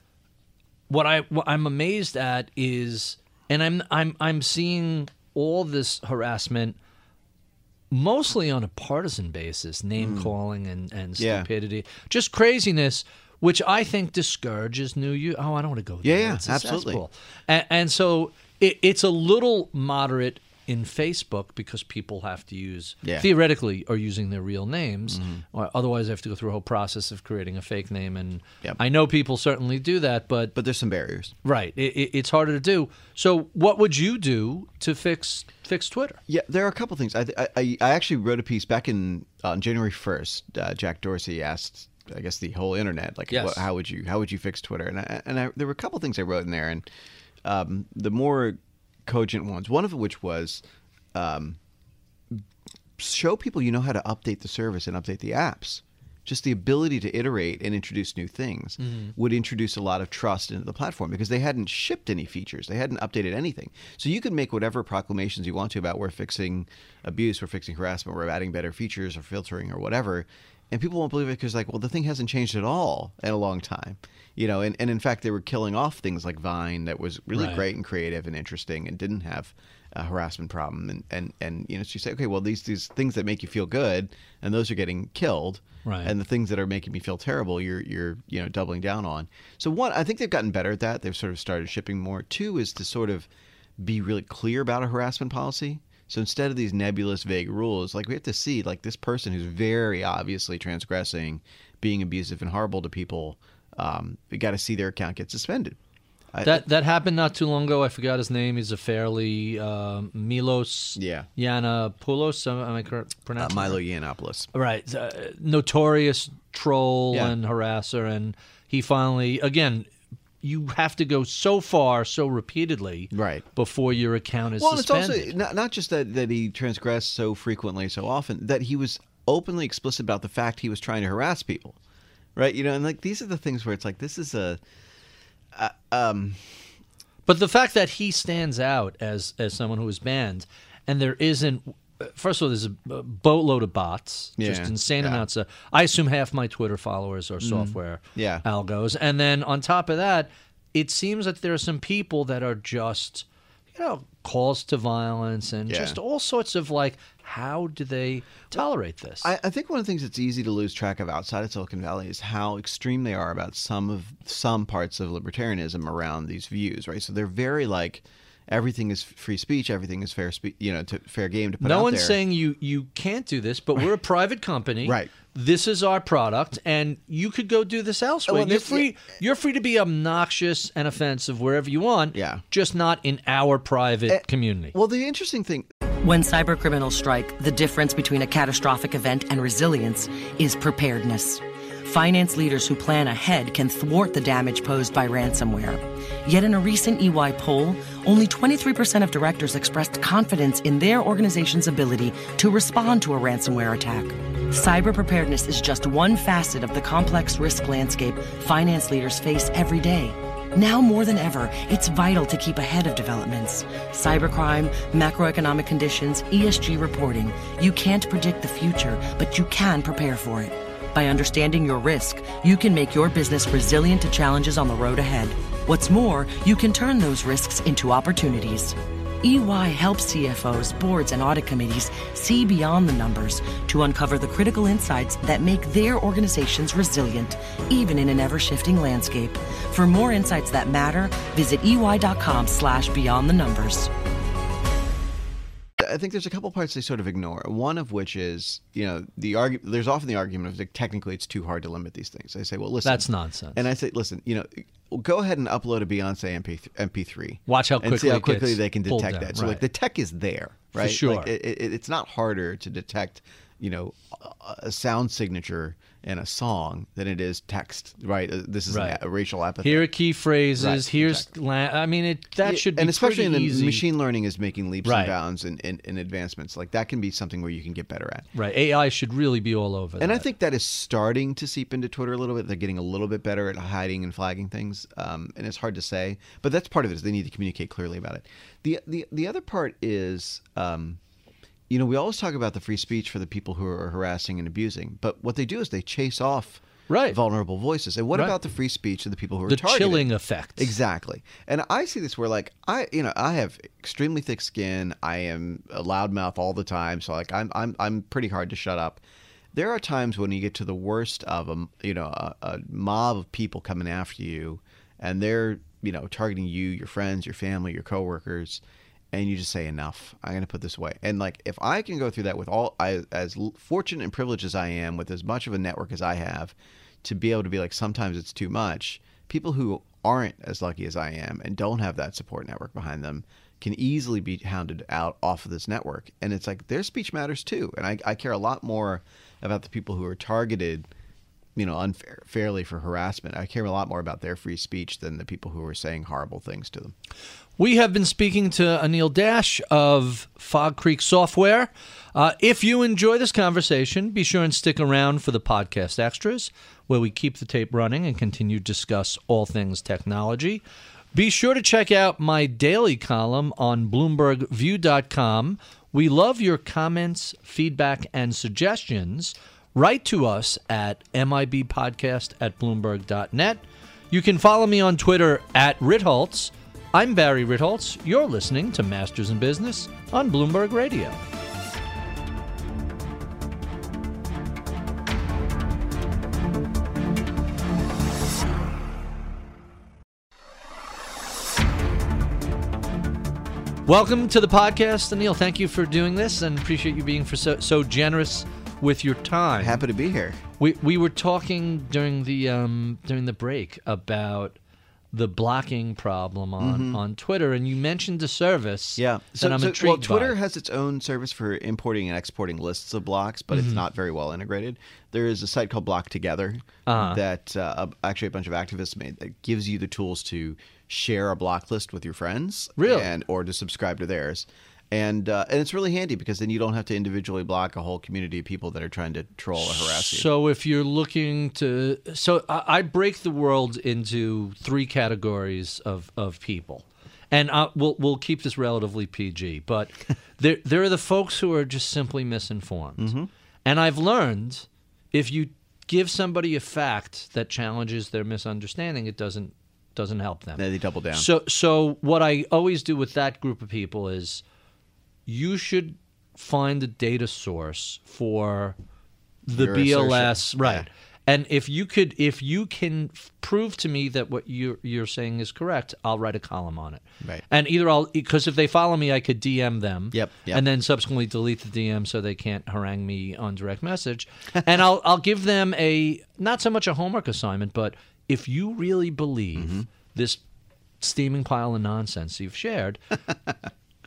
what I'm amazed at is, and I'm seeing all this harassment mostly on a partisan basis, name-calling and stupidity, just craziness, which I think discourages new you. Oh, I don't want to go there. Yeah, it's absolutely. And so it's a little moderate in Facebook because people have to use, theoretically, are using their real names. Or otherwise, they have to go through a whole process of creating a fake name. And I know people certainly do that, but... But there's some barriers. Right. It's harder to do. So what would you do to fix Twitter? Yeah, there are a couple things. I actually wrote a piece back in on January 1st. Jack Dorsey asked... I guess the whole internet, like, how would you fix Twitter? And I there were a couple things I wrote in there, and the more cogent ones. One of which was show people you know how to update the service and update the apps. Just the ability to iterate and introduce new things would introduce a lot of trust into the platform, because they hadn't shipped any features. They hadn't updated anything. So you can make whatever proclamations you want to about we're fixing abuse, we're fixing harassment, we're adding better features or filtering or whatever. And people won't believe it because, like, well, the thing hasn't changed at all in a long time. You know, and in fact, they were killing off things like Vine that was really great and creative and interesting and didn't have a harassment problem. And you know, so you say, okay, well, these things that make you feel good, and those are getting killed. Right. And the things that are making me feel terrible, you're doubling down on. So one, I think they've gotten better at that. They've sort of started shipping more. Two is to sort of be really clear about a harassment policy. So instead of these nebulous, vague rules, like, we have to see, like, this person who's very obviously transgressing, being abusive and horrible to people, we got to see their account get suspended. That happened not too long ago. I forgot his name. He's a fairly Milos Yiannopoulos. Am I pronouncing Milo Yiannopoulos. Right. Notorious troll and harasser. And he finally, again... You have to go so far, so repeatedly, before your account is suspended. Well, it's also not just that he transgressed so frequently, so often, that he was openly explicit about the fact he was trying to harass people, right? You know, and like, these are the things where it's like, this is a. But the fact that he stands out as someone who was banned, and there isn't. First of all, there's a boatload of bots, just insane amounts of. I assume half my Twitter followers are software algos, and then on top of that, it seems that there are some people that are just, you know, calls to violence and just all sorts of, like, how do they tolerate this? I think one of the things that's easy to lose track of outside of Silicon Valley is how extreme they are about some parts of libertarianism around these views, right? So they're very like. Everything is free speech. Everything is fair speech. You know, fair game to put out there. No one's saying you can't do this, but we're a private company. Right. This is our product, and you could go do this elsewhere. Well, you're free to be obnoxious and offensive wherever you want. Yeah. Just not in our private community. Well, the interesting thing. When cybercriminals strike, the difference between a catastrophic event and resilience is preparedness. Finance leaders who plan ahead can thwart the damage posed by ransomware. Yet in a recent EY poll, only 23% of directors expressed confidence in their organization's ability to respond to a ransomware attack. Cyber preparedness is just one facet of the complex risk landscape finance leaders face every day. Now more than ever, it's vital to keep ahead of developments. Cybercrime, macroeconomic conditions, ESG reporting. You can't predict the future, but you can prepare for it. By understanding your risk, you can make your business resilient to challenges on the road ahead. What's more, you can turn those risks into opportunities. EY helps CFOs, boards, and audit committees see beyond the numbers to uncover the critical insights that make their organizations resilient, even in an ever-shifting landscape. For more insights that matter, visit ey.com/beyondthenumbers. I think there's a couple parts they sort of ignore. One of which is, you know, there's often the argument of, like, technically it's too hard to limit these things. I say, well, listen, that's nonsense. And I say, listen, you know, go ahead and upload a Beyonce MP3. Watch how quickly, they can detect that. So, like, the tech is there, right? For sure. Like, it's not harder to detect, you know, a sound signature and a song than it is text, right? This is a racial epithet. Here are key phrases. Right, here's, exactly. I mean, that should be pretty easy. And especially in the machine learning is making leaps and bounds in advancements. Like that can be something where you can get better at. Right, AI should really be all over that. And I think that is starting to seep into Twitter a little bit. They're getting a little bit better at hiding and flagging things. And it's hard to say, but that's part of it is they need to communicate clearly about it. The other part is, you know, we always talk about the free speech for the people who are harassing and abusing, but what they do is they chase off vulnerable voices. And what about the free speech of the people who are targeted? The chilling effect. Exactly. And I see this where, like, I have extremely thick skin. I am a loudmouth all the time, so like I'm pretty hard to shut up. There are times when you get to the worst of a mob of people coming after you, and they're targeting you, your friends, your family, your coworkers. And you just say, enough, I'm going to put this away. And like, if I can go through that with as fortunate and privileged as I am, with as much of a network as I have, to be able to be like, sometimes it's too much. People who aren't as lucky as I am and don't have that support network behind them can easily be hounded out off of this network. And it's like, their speech matters too. And I care a lot more about the people who are targeted, unfairly for harassment. I care a lot more about their free speech than the people who are saying horrible things to them. We have been speaking to Anil Dash of Fog Creek Software. If you enjoy this conversation, be sure and stick around for the podcast extras, where we keep the tape running and continue to discuss all things technology. Be sure to check out my daily column on BloombergView.com. We love your comments, feedback, and suggestions. Write to us at mibpodcast@bloomberg.net. You can follow me on Twitter @Ritholtz. I'm Barry Ritholtz. You're listening to Masters in Business on Bloomberg Radio. Welcome to the podcast, Anil. Thank you for doing this, and appreciate you being so generous with your time. Happy to be here. We were talking during the break about the blocking problem on Twitter, and you mentioned a service. Yeah, so I'm intrigued by. Twitter has its own service for importing and exporting lists of blocks, but it's not very well integrated. There is a site called Block Together that actually a bunch of activists made that gives you the tools to share a block list with your friends, or to subscribe to theirs. And it's really handy because then you don't have to individually block a whole community of people that are trying to troll or harass you. So if you're looking to... So I break the world into three categories of people. And we'll keep this relatively PG. But there are the folks who are just simply misinformed. And I've learned if you give somebody a fact that challenges their misunderstanding, it doesn't help them. They double down. So what I always do with that group of people is... You should find a data source for the BLS, right? Yeah. And if you can prove to me that what you're saying is correct, I'll write a column on it. Right. And because if they follow me, I could DM them. Yep. And then subsequently delete the DM so they can't harangue me on direct message. And I'll give them not so much a homework assignment, but if you really believe this steaming pile of nonsense you've shared.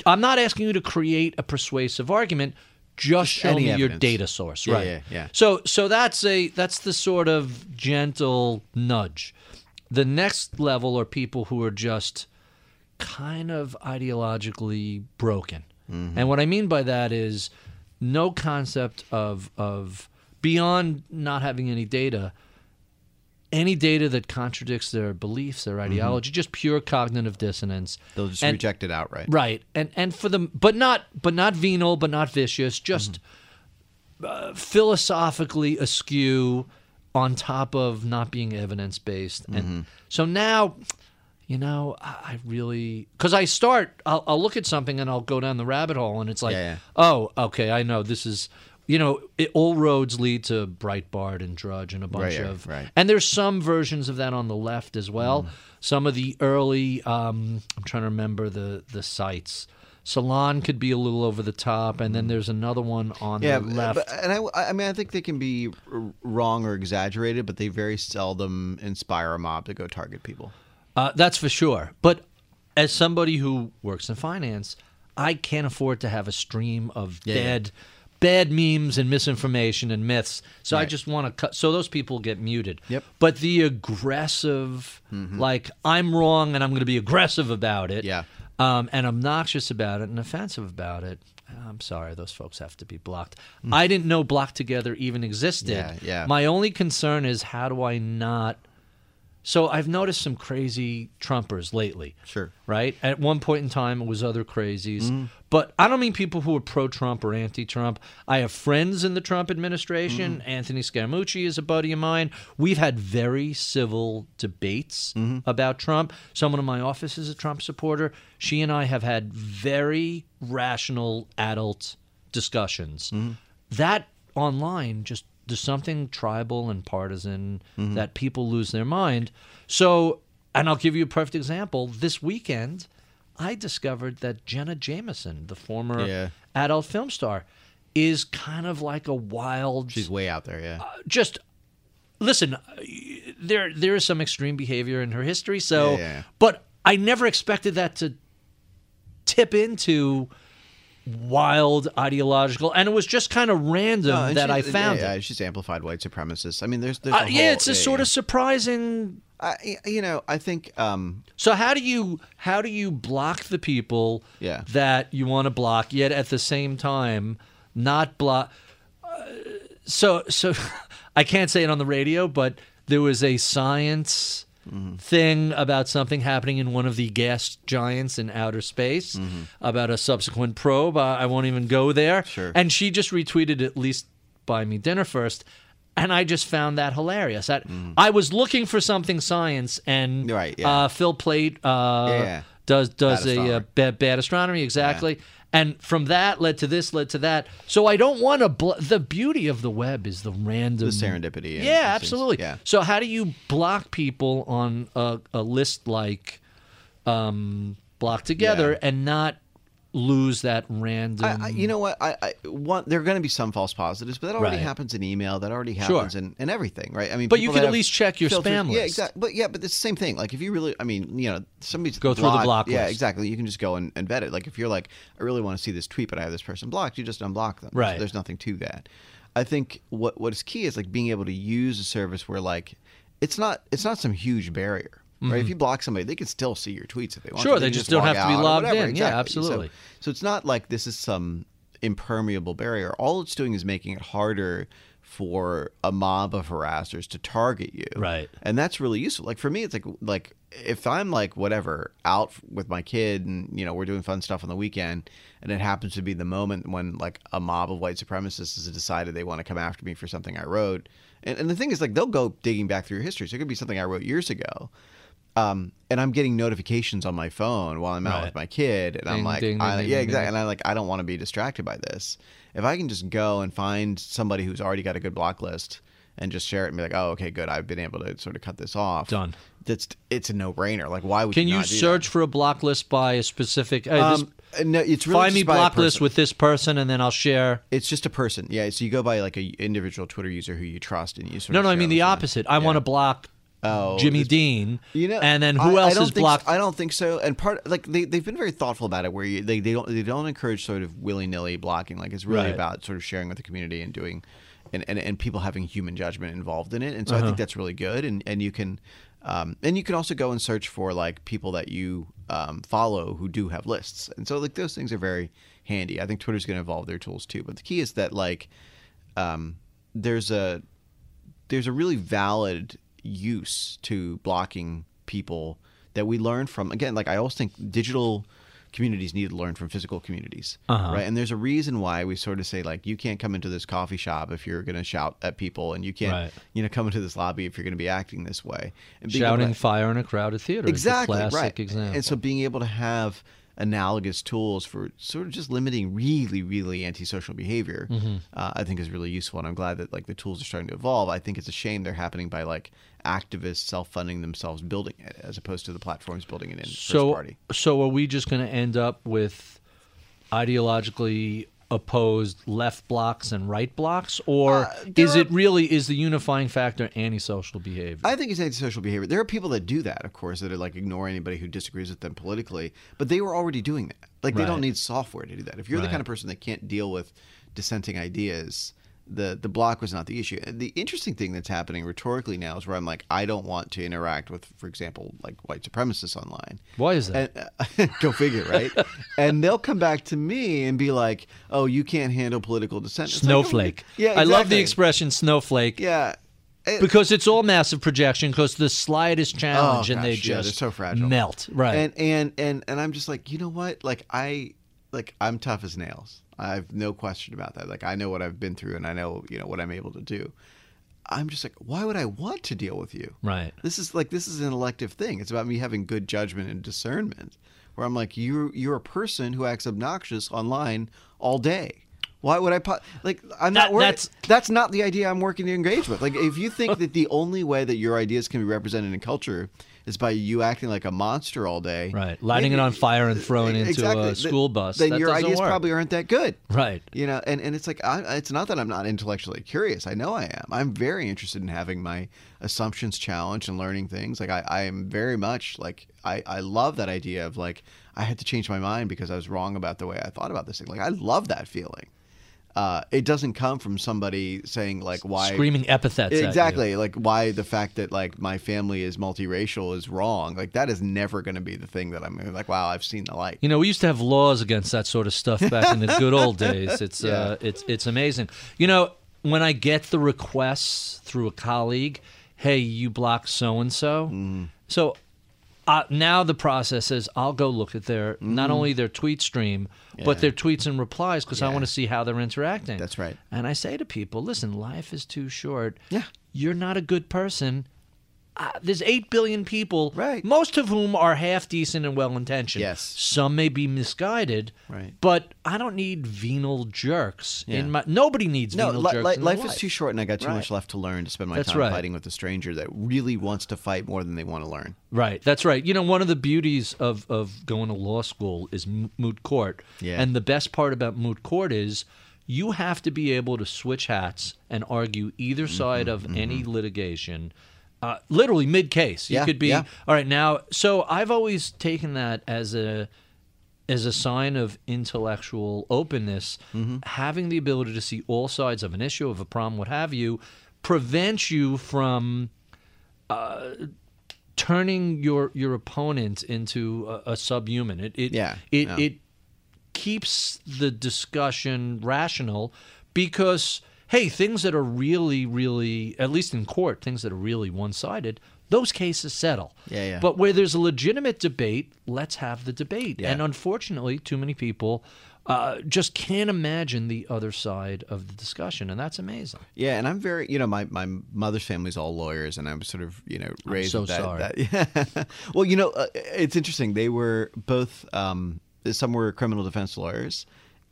I'm not asking you to create a persuasive argument. Just show me your data source, right? Yeah. So that's the sort of gentle nudge. The next level are people who are just kind of ideologically broken, and what I mean by that is no concept of beyond not having any data. Any data that contradicts their beliefs, their ideology, just pure cognitive dissonance. They'll just reject it outright. Right, and for them, but not venal, but not vicious. Just philosophically askew, on top of not being evidence based. And so now, I really because I start. I'll look at something and I'll go down the rabbit hole, and it's like, oh, okay, I know this is. All roads lead to Breitbart and Drudge and a bunch of... Right. And there's some versions of that on the left as well. Some of the early... I'm trying to remember the sites. Salon could be a little over the top, and then there's another one on the left. I think they can be wrong or exaggerated, but they very seldom inspire a mob to go target people. That's for sure. But as somebody who works in finance, I can't afford to have a stream of dead... bad memes and misinformation and myths. So I just want to cut. So those people get muted. Yep. But the aggressive, like, I'm wrong and I'm going to be aggressive about it. Yeah. And obnoxious about it and offensive about it. I'm sorry, those folks have to be blocked. I didn't know Block Together even existed. My only concern is, how do I not... So I've noticed some crazy Trumpers lately. Sure. Right? At one point in time, it was other crazies. But I don't mean people who are pro-Trump or anti-Trump. I have friends in the Trump administration. Anthony Scaramucci is a buddy of mine. We've had very civil debates about Trump. Someone in my office is a Trump supporter. She and I have had very rational adult discussions. That online just... There's something tribal and partisan that people lose their mind. So, and I'll give you a perfect example. This weekend, I discovered that Jenna Jameson, the former adult film star, is kind of like a wild... She's way out there, just... Listen, there is some extreme behavior in her history, so... But I never expected that to tip into... wild ideological, and it was just kind of random that I found it. She's amplified white supremacist. I mean, there's a whole, it's a sort of surprising. You know, I think. So how do you block the people that you want to block, yet at the same time not block? So I can't say it on the radio, but there was a science thing about something happening in one of the gas giants in outer space, about a subsequent probe. I won't even go there. Sure. And she just retweeted, at least buy me dinner first. And I just found that hilarious. I was looking for something science, and Phil Plait does a bad astronomy, exactly. And from that led to this, led to that. So I don't want to... the beauty of the web is the random... The serendipity. Yeah, absolutely. Yeah. So how do you block people on a list like Block Together and not lose that random... you know what? There are going to be some false positives, but that already happens in email. That already happens in everything, right? I mean, but you can at least check your spam list. Yeah, exactly. But it's the same thing. Like, if you really... I mean, you know, somebody's... Go through the block list. Yeah, exactly. You can just go and vet it. Like, if you're like, I really want to see this tweet, but I have this person blocked, you just unblock them. Right. So there's nothing to that. I think what is key is, like, being able to use a service where, like, it's not some huge barrier. Right? If you block somebody, they can still see your tweets if they want. Sure, they just don't have to be logged in. Exactly. Yeah, absolutely. So it's not like this is some impermeable barrier. All it's doing is making it harder for a mob of harassers to target you. Right. And that's really useful. Like, for me, it's like if I'm, like, whatever, out with my kid and, you know, we're doing fun stuff on the weekend, and it happens to be the moment when, like, a mob of white supremacists has decided they want to come after me for something I wrote. And the thing is, like, they'll go digging back through your history. So it could be something I wrote years ago. And I'm getting notifications on my phone while I'm out with my kid, and ding, I'm like, ding, ding, ding, exactly. Ding. And I'm like, I don't want to be distracted by this. If I can just go and find somebody who's already got a good block list and just share it and be like, oh, okay, good. I've been able to sort of cut this off. Done. It's a no-brainer. Like, why would you not do search that? For a block list by a specific? No, it's really find me block list with this person, and then I'll share. It's just a person. Yeah. So you go by, like, an individual Twitter user who you trust, and you sort of. No, I mean the opposite. I want to block. Jimmy Dean, you know, and then who else is blocked? So, I don't think so. And part, like, they've been very thoughtful about it, where they don't encourage sort of willy-nilly blocking. Like, it's really about sort of sharing with the community and doing, and people having human judgment involved in it. And so I think that's really good. And you can, also go and search for, like, people that you follow who do have lists. And so, like, those things are very handy. I think Twitter's going to evolve their tools too. But the key is that, like, there's a really valid use to blocking people that we learn from. Again, like, I always think digital communities need to learn from physical communities, right? And there's a reason why we sort of say, like, you can't come into this coffee shop if you're going to shout at people, and you can't, you know, come into this lobby if you're going to be acting this way. And shouting fire in a crowded theater is a classic example. And so being able to have analogous tools for sort of just limiting really, really antisocial behavior, I think is really useful. And I'm glad that, like, the tools are starting to evolve. I think it's a shame they're happening by, like, activists self-funding themselves building it, as opposed to the platforms building it in first party. So are we just going to end up with ideologically opposed left blocks and right blocks, or is the unifying factor antisocial behavior? I think it's antisocial behavior. There are people that do that, of course, that are, like, ignore anybody who disagrees with them politically, but they were already doing that. Like they don't need software to do that. If you're the kind of person that can't deal with dissenting ideas, the block was not the issue. And the interesting thing that's happening rhetorically now is where I'm like, I don't want to interact with, for example, like white supremacists online. Why is that? And, go figure, right? And they'll come back to me and be like, oh, you can't handle political dissent. It's snowflake. Like, yeah, exactly. I love the expression snowflake. Yeah. Because it's all massive projection, because the slightest challenge and they just so fragile. Melt. Right. And I'm just like, you know what? Like I'm tough as nails. I have no question about that. Like I know what I've been through and I know, you know, what I'm able to do. I'm just like, why would I want to deal with you? Right. This is an elective thing. It's about me having good judgment and discernment, where I'm like, you're a person who acts obnoxious online all day. Why would I I'm not worried. That's not the idea I'm working to engage with. Like if you think that the only way that your ideas can be represented in culture is by you acting like a monster all day. Right. Lighting it on fire and throwing it into a school bus. Then your ideas probably aren't that good. Right. You know, and it's like, it's not that I'm not intellectually curious. I know I am. I'm very interested in having my assumptions challenged and learning things. Like I am very much like, I love that idea of like, I had to change my mind because I was wrong about the way I thought about this thing. Like I love that feeling. It doesn't come from somebody saying like why screaming epithets exactly at you. Like why the fact that like my family is multiracial is wrong. Like that is never going to be the thing that I'm like, wow, I've seen the light. You know, we used to have laws against that sort of stuff back in the good old days. It's amazing. You know, when I get the requests through a colleague, hey, you block so and so. So now the process is I'll go look at their not only their tweet stream, but their tweets and replies, because I want to see how they're interacting. That's right. And I say to people, listen, life is too short. Yeah. You're not a good person. There's 8 billion people, most of whom are half decent and well-intentioned. Yes. Some may be misguided, but I don't need venal jerks. In my Nobody needs venal jerks in life. Life is too short and I got too much left to learn to spend my time fighting with a stranger that really wants to fight more than they want to learn. Right. That's right. You know, one of the beauties of going to law school is moot court. Yeah. And the best part about moot court is you have to be able to switch hats and argue either side of any litigation. Literally mid-case. You could be, all right, now, so I've always taken that as a sign of intellectual openness. Having the ability to see all sides of an issue, of a problem, what have you, prevents you from turning your opponent into a subhuman. It keeps the discussion rational because... Hey, things that are really, really, at least in court, things that are really one-sided, those cases settle. Yeah. But where there's a legitimate debate, let's have the debate. Yeah. And unfortunately, too many people just can't imagine the other side of the discussion, and that's amazing. Yeah, and I'm very, you know, my mother's family's all lawyers, and I'm sort of, you know, raised with that. Yeah. Well, you know, it's interesting. They were both, some were criminal defense lawyers.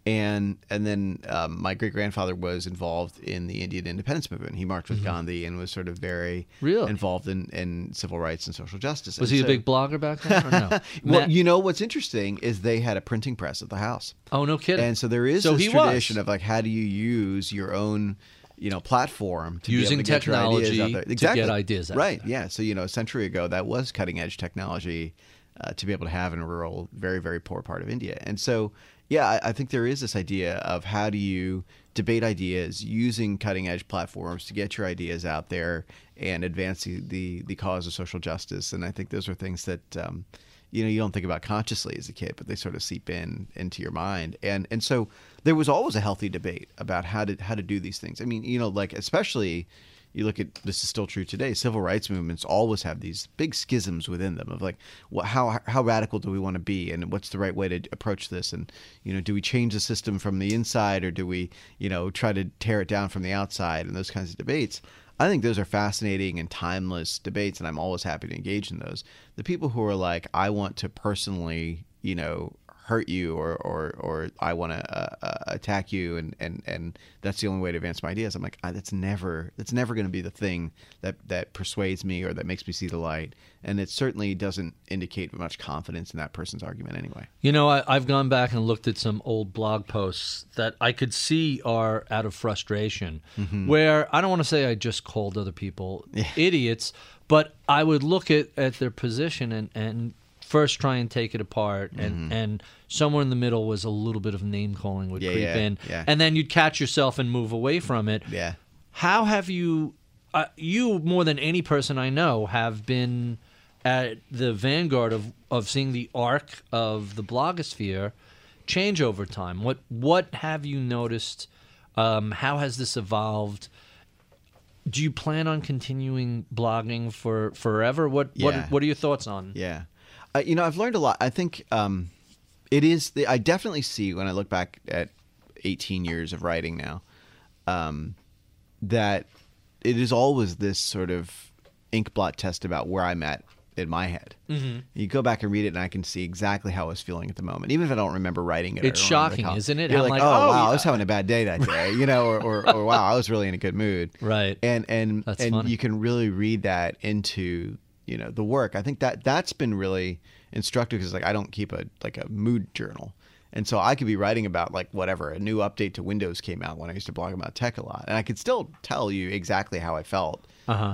And then my great-grandfather was involved in the Indian independence movement. He marched with Gandhi and was sort of very involved in civil rights and social justice. Was he a big blogger back then or no? Well, you know, what's interesting is they had a printing press at the house. Oh, no kidding. And so there is this tradition of like, how do you use your own, you know, platform to using be able to technology get your ideas out there. Exactly. To get ideas out there. Yeah. So, you know, a century ago, that was cutting-edge technology to be able to have in a rural, very, very poor part of India. And so... Yeah, I think there is this idea of how do you debate ideas using cutting-edge platforms to get your ideas out there and advance the cause of social justice. And I think those are things that you know, you don't think about consciously as a kid, but they sort of seep into your mind. And so there was always a healthy debate about how to do these things. I mean, you know, like especially you look at this is still true today. Civil rights movements always have these big schisms within them of like, well, how radical do we want to be, and what's the right way to approach this, and you know, do we change the system from the inside, or do we, you know, try to tear it down from the outside, and those kinds of debates. I think those are fascinating and timeless debates, and I'm always happy to engage in those. The people who are like, I want to personally, you know, hurt you or I want to attack you and that's the only way to advance my ideas. I'm like, that's never going to be the thing that persuades me or that makes me see the light. And it certainly doesn't indicate much confidence in that person's argument anyway. You know, I've gone back and looked at some old blog posts that I could see are out of frustration, where I don't want to say I just called other people idiots, but I would look at their position and first try and take it apart, and somewhere in the middle was a little bit of name calling would creep in, and then you'd catch yourself and move away from it. Yeah. How have you, you more than any person I know, have been at the vanguard of seeing the arc of the blogosphere change over time. What have you noticed? How has this evolved? Do you plan on continuing blogging for forever? What are your thoughts on? Yeah, you know, I've learned a lot. I think it is. I definitely see when I look back at 18 years of writing now that it is always this sort of inkblot test about where I'm at in my head. Mm-hmm. You go back and read it, and I can see exactly how I was feeling at the moment, even if I don't remember writing it. It's shocking, isn't it? You're like, oh wow, I was having a bad day that day, you know, or wow, I was really in a good mood, right? And you can really read that into, you know, the work. I think that's been really instructive because like I don't keep a mood journal, and so I could be writing about like whatever a new update to Windows came out when I used to blog about tech a lot, and I could still tell you exactly how I felt.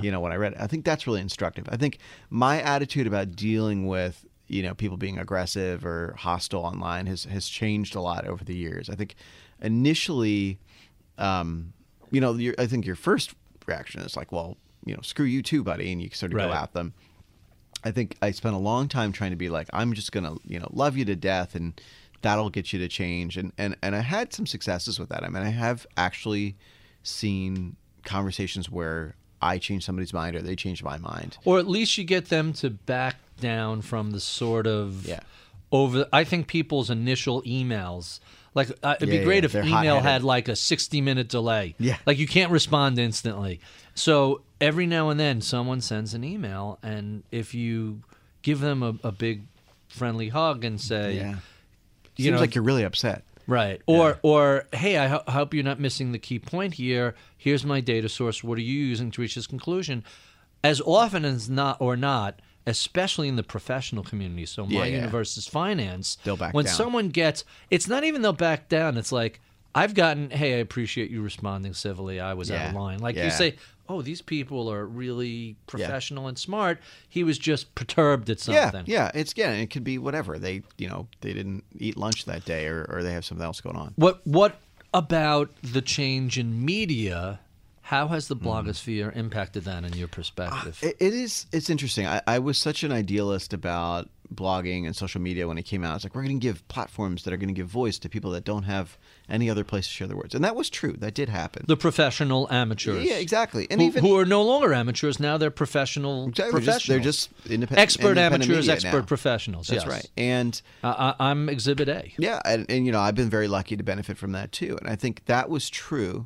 You know, when I read it. I think that's really instructive. I think my attitude about dealing with, you know, people being aggressive or hostile online has changed a lot over the years. I think initially, you know, I think your first reaction is like, well, you know, screw you too, buddy. And you sort of go at them. I think I spent a long time trying to be like, I'm just going to, you know, love you to death and that'll get you to change. And I had some successes with that. I mean, I have actually seen conversations where I change somebody's mind or they change my mind. Or at least you get them to back down from the sort of over. I think people's initial emails, like it'd be great if email had like a 60-minute delay. Yeah. Like you can't respond instantly. So every now and then someone sends an email, and if you give them a big friendly hug and say, you seems know, like you're really upset. Right. Or hey, I hope you're not missing the key point here. Here's my data source. What are you using to reach this conclusion? As often as not, especially in the professional community. So my universe is finance. They'll back down. When someone gets, it's not even they'll back down. It's like, I've gotten, hey, I appreciate you responding civilly. I was out of line. Like you say, oh, these people are really professional and smart. He was just perturbed at something. Yeah, it's it could be whatever. They, you know, they didn't eat lunch that day, or they have something else going on. What about the change in media? How has the blogosphere impacted that in your perspective? It's interesting. I was such an idealist about blogging and social media when it came out. It's like, we're going to give platforms that are going to give voice to people that don't have any other place to share their words. And that was true. That did happen. The professional amateurs. Yeah, exactly. And who are no longer amateurs. Now they're professionals. They're just independent. Expert amateurs, expert professionals. That's right. And I'm Exhibit A. Yeah. And, you know, I've been very lucky to benefit from that too. And I think that was true.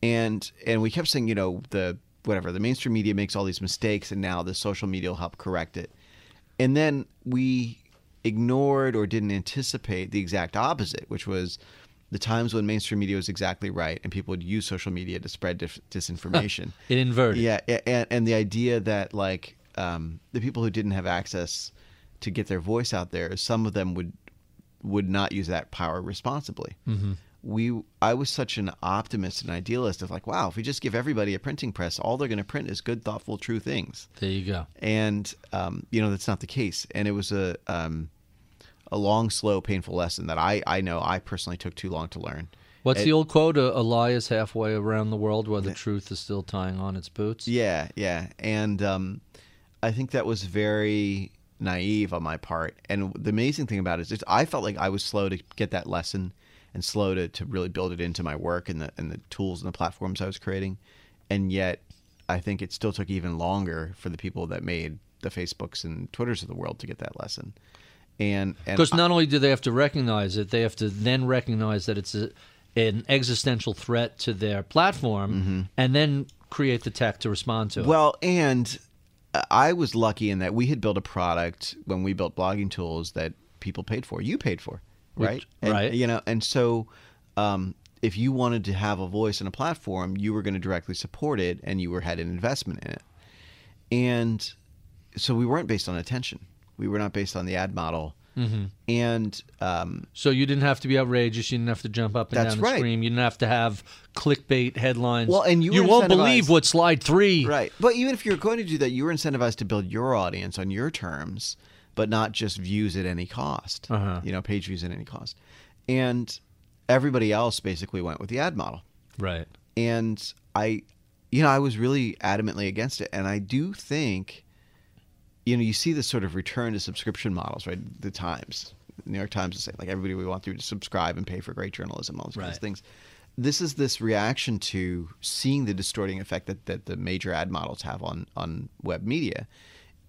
And we kept saying, you know, the mainstream media makes all these mistakes, and now the social media will help correct it. And then we ignored or didn't anticipate the exact opposite, which was the times when mainstream media was exactly right and people would use social media to spread disinformation. It inverted. Yeah, and the idea that like the people who didn't have access to get their voice out there, some of them would not use that power responsibly. Mm-hmm. I was such an optimist and idealist of like, wow, if we just give everybody a printing press, all they're going to print is good, thoughtful, true things. There you go. And, you know, that's not the case. And it was a long, slow, painful lesson that I know I personally took too long to learn. What's the old quote? A lie is halfway around the world while the truth is still tying on its boots. Yeah, yeah. And I think that was very naive on my part. And the amazing thing about it is I felt like I was slow to get that lesson and slow to really build it into my work and the tools and the platforms I was creating. And yet I think it still took even longer for the people that made the Facebooks and Twitters of the world to get that lesson. And because not only do they have to recognize it, they have to then recognize that it's an existential threat to their platform and then create the tech to respond to it. Well, and I was lucky in that we had built a product when we built blogging tools that people paid for. You paid for. Right. You know, and so if you wanted to have a voice in a platform, you were going to directly support it and you had an investment in it. And so we weren't based on attention. We were not based on the ad model. Mm-hmm. And so you didn't have to be outrageous. You didn't have to jump up and down and scream. You didn't have to have clickbait headlines. Well, and you won't believe what slide 3. Right. But even if you're going to do that, you were incentivized to build your audience on your terms. but not just views at any cost, you know, page views at any cost. And everybody else basically went with the ad model. Right. And I, you know, I was really adamantly against it. And I do think, you know, you see this sort of return to subscription models, right? The Times, New York Times is saying, like, everybody we want to subscribe and pay for great journalism, all those kinds of things. This is this reaction to seeing the distorting effect that, the major ad models have on web media.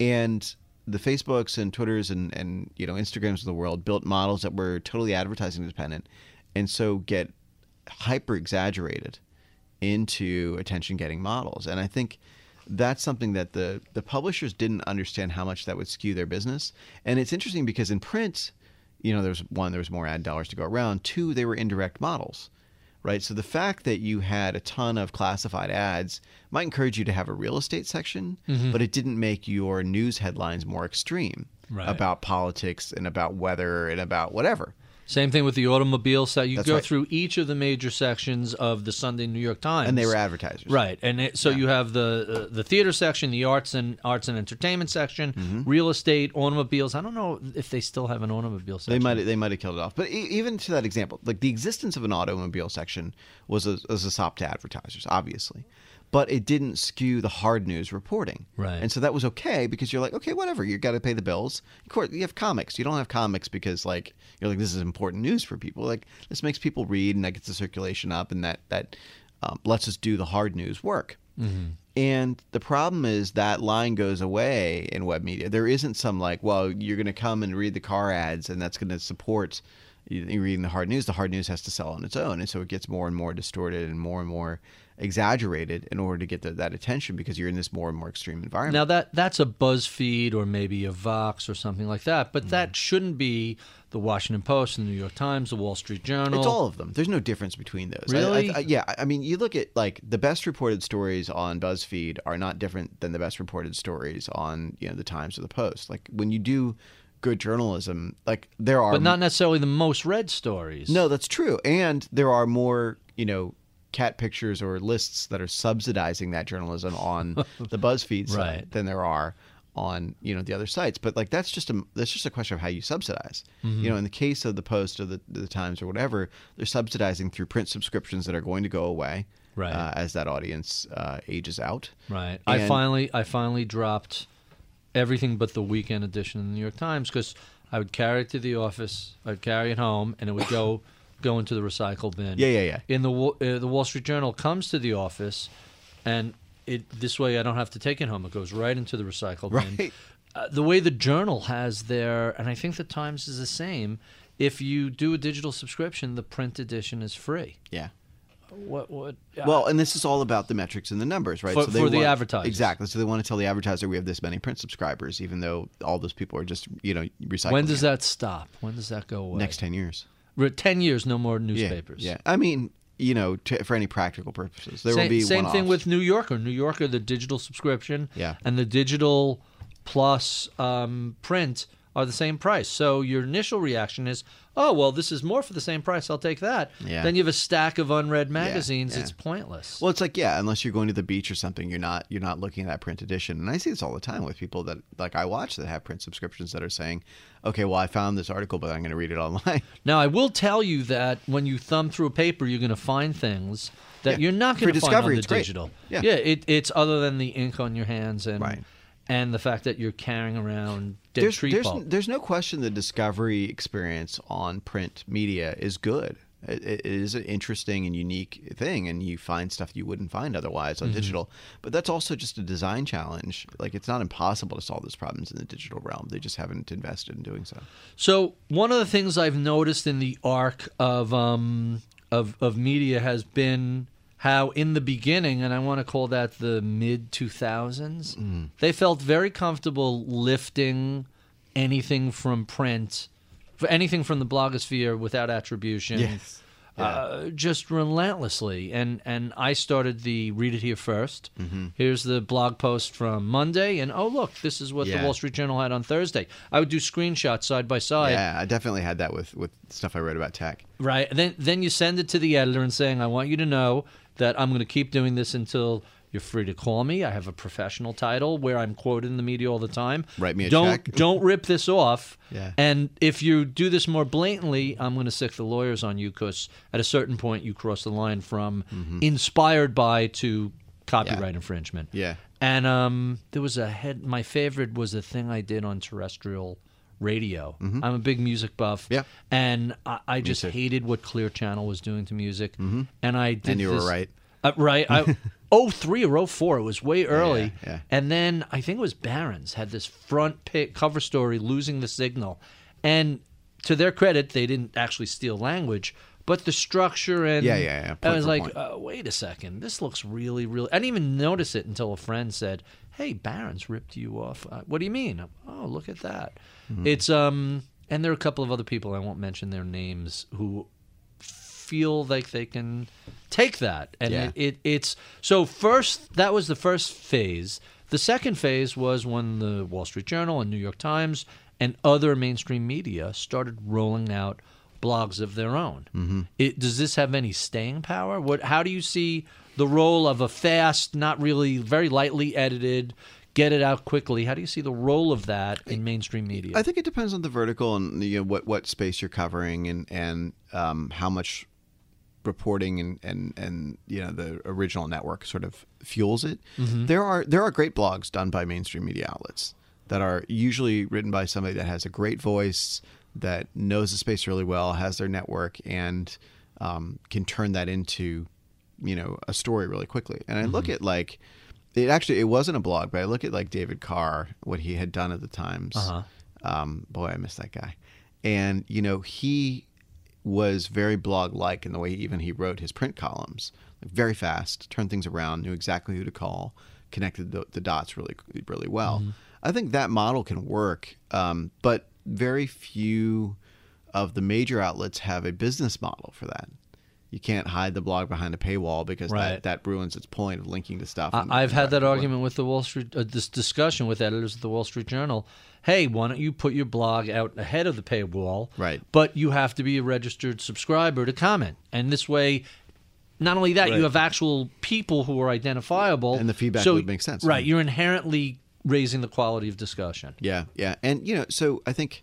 And the Facebooks and Twitters and you know, Instagrams of the world built models that were totally advertising dependent, and so get hyper exaggerated into attention getting models. And I think that's something that the publishers didn't understand, how much that would skew their business. And it's interesting because in print, you know, there's one, there was more ad dollars to go around. Two, they were indirect models, right? So the fact that you had a ton of classified ads might encourage you to have a real estate section, but it didn't make your news headlines more extreme about politics and about weather and about whatever. Same thing with the automobile side. You go through each of the major sections of the Sunday New York Times, and they were advertisers, right? And it, so you have the theater section, the arts and entertainment section, real estate, automobiles. I don't know if they still have an automobile section. They might have killed it off. But even to that example, like the existence of an automobile section was a sop to advertisers, obviously, but it didn't skew the hard news reporting, right? And so that was okay, because you're like, okay, whatever, you got to pay the bills. Of course, you have comics. You don't have comics because, like, you're like, this is important news for people. Like, this makes people read, and that gets the circulation up, and that lets us do the hard news work. And the problem is that line goes away in web media. There isn't some like, well, you're going to come and read the car ads, and that's going to support you reading the hard news. The hard news has to sell on its own, and so it gets more and more distorted and more exaggerated in order to get that attention, because you're in this more and more extreme environment. Now that's a BuzzFeed or maybe a Vox or something like that, but that shouldn't be the Washington Post, the New York Times, the Wall Street Journal. It's all of them. There's no difference between those. Really? Yeah. I mean, you look at, like, the best reported stories on BuzzFeed are not different than the best reported stories on, you know, the Times or the Post. Like, when you do good journalism, like, there are, but not necessarily the most read stories. No, that's true. And there are more, you know, cat pictures or lists that are subsidizing that journalism on the BuzzFeed side than there are on, you know, the other sites. But, like, that's just a question of how you subsidize. You know, in the case of the Post or the Times or whatever, they're subsidizing through print subscriptions that are going to go away as that audience ages out. Right. And I finally dropped everything but the weekend edition of the New York Times, because I would carry it to the office, I'd carry it home, and it would go into the recycle bin. Yeah. In the Wall Street Journal comes to the office, and this way I don't have to take it home. It goes right into the recycle bin. Right. The way the Journal has their, and I think the Times is the same, if you do a digital subscription, the print edition is free. Yeah. Well, and this is all about the metrics and the numbers, right? For the advertisers. Exactly. So they want to tell the advertiser, we have this many print subscribers, even though all those people are just, you know, recycling. When does that stop? When does that go away? Next 10 years. 10 years, no more newspapers. Yeah. I mean, you know, for any practical purposes, there will be same thing with New Yorker. New Yorker, the digital subscription and the digital plus print are the same price. So your initial reaction is, oh, well, this is more for the same price, I'll take that. Yeah. Then you have a stack of unread magazines. Yeah. It's pointless. Well, it's like, unless you're going to the beach or something, you're not looking at that print edition. And I see this all the time with people that, like, I watch that have print subscriptions that are saying, okay, well, I found this article, but I'm going to read it online. Now, I will tell you that when you thumb through a paper, you're going to find things that you're not going to find on the digital. Great. Yeah, it's other than the ink on your hands and and the fact that you're carrying around dead tree pulp. There's no question the discovery experience on print media is good. It is an interesting and unique thing, and you find stuff you wouldn't find otherwise on digital. But that's also just a design challenge. Like, it's not impossible to solve those problems in the digital realm. They just haven't invested in doing so. So one of the things I've noticed in the arc of media has been how in the beginning, and I want to call that the mid-2000s, they felt very comfortable lifting anything from print, anything from the blogosphere without attribution, just relentlessly. And I started the Read It Here First. Here's the blog post from Monday, and oh, look, this is what the Wall Street Journal had on Thursday. I would do screenshots side by side. Yeah, I definitely had that with stuff I wrote about tech. Right. And then you send it to the editor and saying, I want you to know that I'm going to keep doing this until You're free to call me. I have a professional title where I'm quoted in the media all the time. Write me a check. Don't rip this off. Yeah. And if you do this more blatantly, I'm going to sick the lawyers on you because at a certain point you cross the line from inspired by to copyright infringement. Yeah. And there was a head. My favorite was a thing I did on terrestrial radio. Mm-hmm. I'm a big music buff. Yeah. And I just hated what Clear Channel was doing to music. Mm-hmm. And I did. And you were right. Right. I, 03 or 04, it was way early. Yeah, yeah. And then I think it was Barron's had this front cover story, Losing the Signal. And to their credit, they didn't actually steal language, but the structure and... I was like, wait a second. This looks really, really... I didn't even notice it until a friend said, hey, Barron's ripped you off. What do you mean? Oh, look at that. Mm-hmm. It's and there are a couple of other people, I won't mention their names, who... feel like they can take that, and it's so. First, that was the first phase. The second phase was when the Wall Street Journal and New York Times and other mainstream media started rolling out blogs of their own. Mm-hmm. Does this have any staying power? How do you see the role of a fast, not really very lightly edited? Get it out quickly. How do you see the role of that in mainstream media? I think it depends on the vertical and what space you're covering and how much reporting and the original network sort of fuels it. Mm-hmm. There are great blogs done by mainstream media outlets that are usually written by somebody that has a great voice, that knows the space really well, has their network, and can turn that into a story really quickly. And I look at it wasn't a blog, but I look at David Carr, what he had done at the Times. Uh-huh. Boy, I miss that guy. And he was very blog-like in the way he wrote his print columns, very fast, turned things around, knew exactly who to call, connected the dots really, really well. Mm-hmm. I think that model can work, but very few of the major outlets have a business model for that. You can't hide the blog behind a paywall because that ruins its point of linking to stuff. I've had that argument with the Wall Street, this discussion with editors of the Wall Street Journal. Hey, why don't you put your blog out ahead of the paywall? Right. But you have to be a registered subscriber to comment. And this way, not only that, you have actual people who are identifiable. And the feedback loop makes sense. Right. You're inherently raising the quality of discussion. Yeah. Yeah. And, so I think...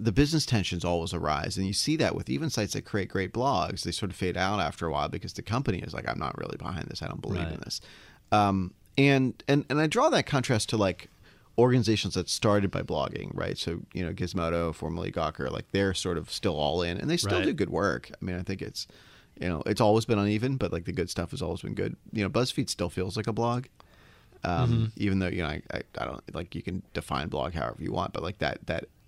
the business tensions always arise, and you see that with even sites that create great blogs. They sort of fade out after a while because the company is like, I'm not really behind this. I don't believe in this. And I draw that contrast to organizations that started by blogging, right? So, Gizmodo, formerly Gawker, they're sort of still all in, and they still do good work. I mean, I think it's, it's always been uneven, but the good stuff has always been good. BuzzFeed still feels like a blog. Even though I don't you can define blog however you want, but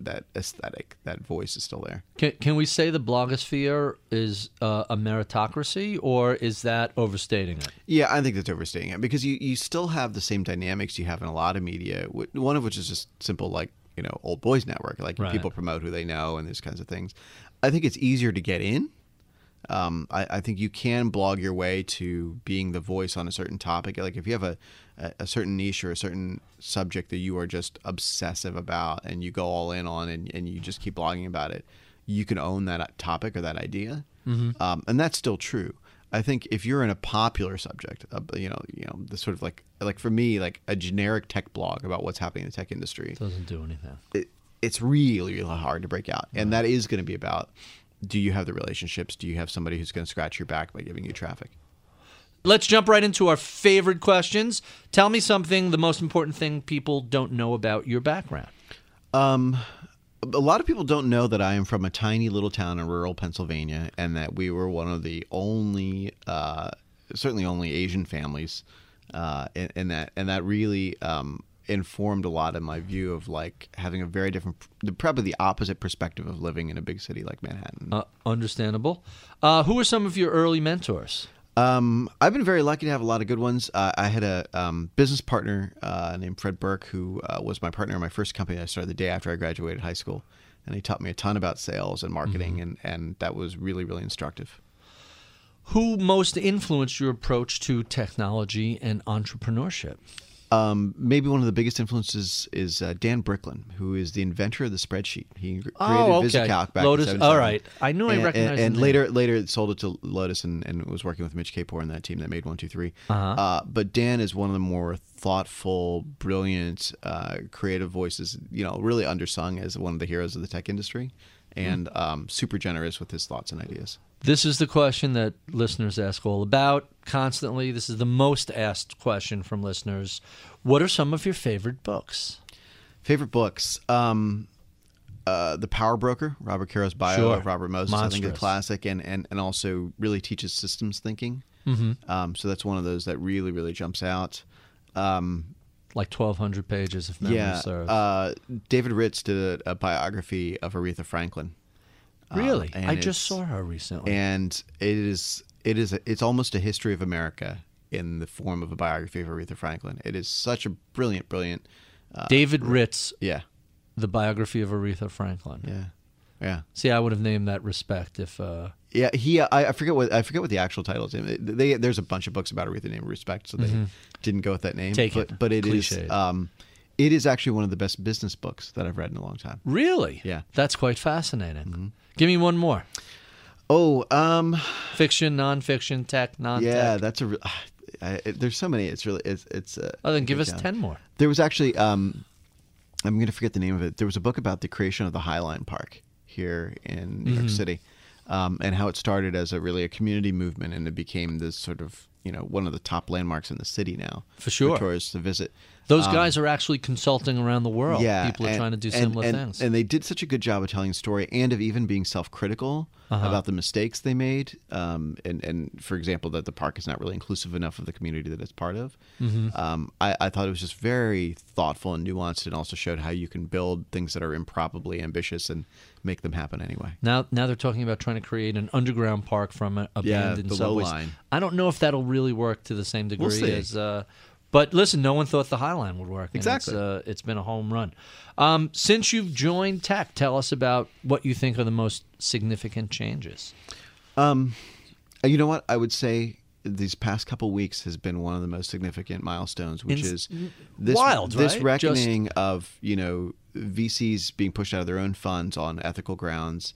that aesthetic, that voice is still there. Can we say the blogosphere is a meritocracy, or is that overstating it? Yeah, I think that's overstating it because you still have the same dynamics you have in a lot of media. One of which is just simple old boys network, people promote who they know and these kinds of things. I think it's easier to get in. I think you can blog your way to being the voice on a certain topic. If you have a certain niche or a certain subject that you are just obsessive about and you go all in on and you just keep blogging about it, you can own that topic or that idea. Mm-hmm. And that's still true. I think if you're in a popular subject, the sort of for me, a generic tech blog about what's happening in the tech industry. It doesn't do anything. It's really, really hard to break out. And that is going to be about... do you have the relationships? Do you have somebody who's going to scratch your back by giving you traffic? Let's jump right into our favorite questions. Tell me something, the most important thing people don't know about your background. A lot of people don't know that I am from a tiny little town in rural Pennsylvania and that we were one of the only, certainly only Asian families and that really informed a lot of my view of having a very different, probably the opposite perspective of living in a big city like Manhattan. Understandable. Who are some of your early mentors? I've been very lucky to have a lot of good ones. I had a business partner named Fred Burke, who was my partner in my first company I started the day after I graduated high school. And he taught me a ton about sales and marketing, and that was really, really instructive. Who most influenced your approach to technology and entrepreneurship? Maybe one of the biggest influences is Dan Bricklin, who is the inventor of the spreadsheet. He created VisiCalc back Lotus, in 1977. All right. I knew I recognized it. And later sold it to Lotus and was working with Mitch Kapor and that team that made 123. But Dan is one of the more thoughtful, brilliant, creative voices, you know, really undersung as one of the heroes of the tech industry, and super generous with his thoughts and ideas. This is the question that listeners ask all about constantly. This is the most asked question from listeners. What are some of your favorite books? Favorite books? The Power Broker, Robert Caro's bio of Robert Moses. Monstrous. I think a classic, and also really teaches systems thinking. So that's one of those that really, really jumps out. Like 1,200 pages, if memory serves. David Ritz did a biography of Aretha Franklin. Really? I just saw her recently. And it's almost a history of America in the form of a biography of Aretha Franklin. It is such a brilliant, brilliant... David Ritz. Yeah. The biography of Aretha Franklin. Yeah. Yeah. See, I would have named that Respect if... Yeah, he. I forget what the actual title is. There's a bunch of books about Aretha named Respect, so they didn't go with that name. But it Cliched. Is... it is actually one of the best business books that I've read in a long time. Really? Yeah. That's quite fascinating. Mm-hmm. Give me one more. Fiction, nonfiction, tech, non-tech. Yeah, that's a. There's so many. It's really. It's. Oh, then give us 10 more. There was actually. I'm going to forget the name of it. There was a book about the creation of the Highline Park here in New York City, and how it started as a community movement, and it became this sort of. One of the top landmarks in the city now. For sure. For tourists to visit. Those guys are actually consulting around the world. Yeah. People are trying to do similar things. And they did such a good job of telling the story and of even being self-critical about the mistakes they made. And for example, that the park is not really inclusive enough of the community that it's part of. I thought it was just very thoughtful and nuanced, and also showed how you can build things that are improbably ambitious and make them happen anyway. Now they're talking about trying to create an underground park from abandoned subways. Low line. I don't know if that'll really work to the same degree as but listen, no one thought the High Line would work. Exactly. It's been a home run. Since you've joined tech, tell us about what you think are the most significant changes. You know what? I would say these past couple weeks has been one of the most significant milestones, which is this wild, this right? reckoning of, VCs being pushed out of their own funds on ethical grounds.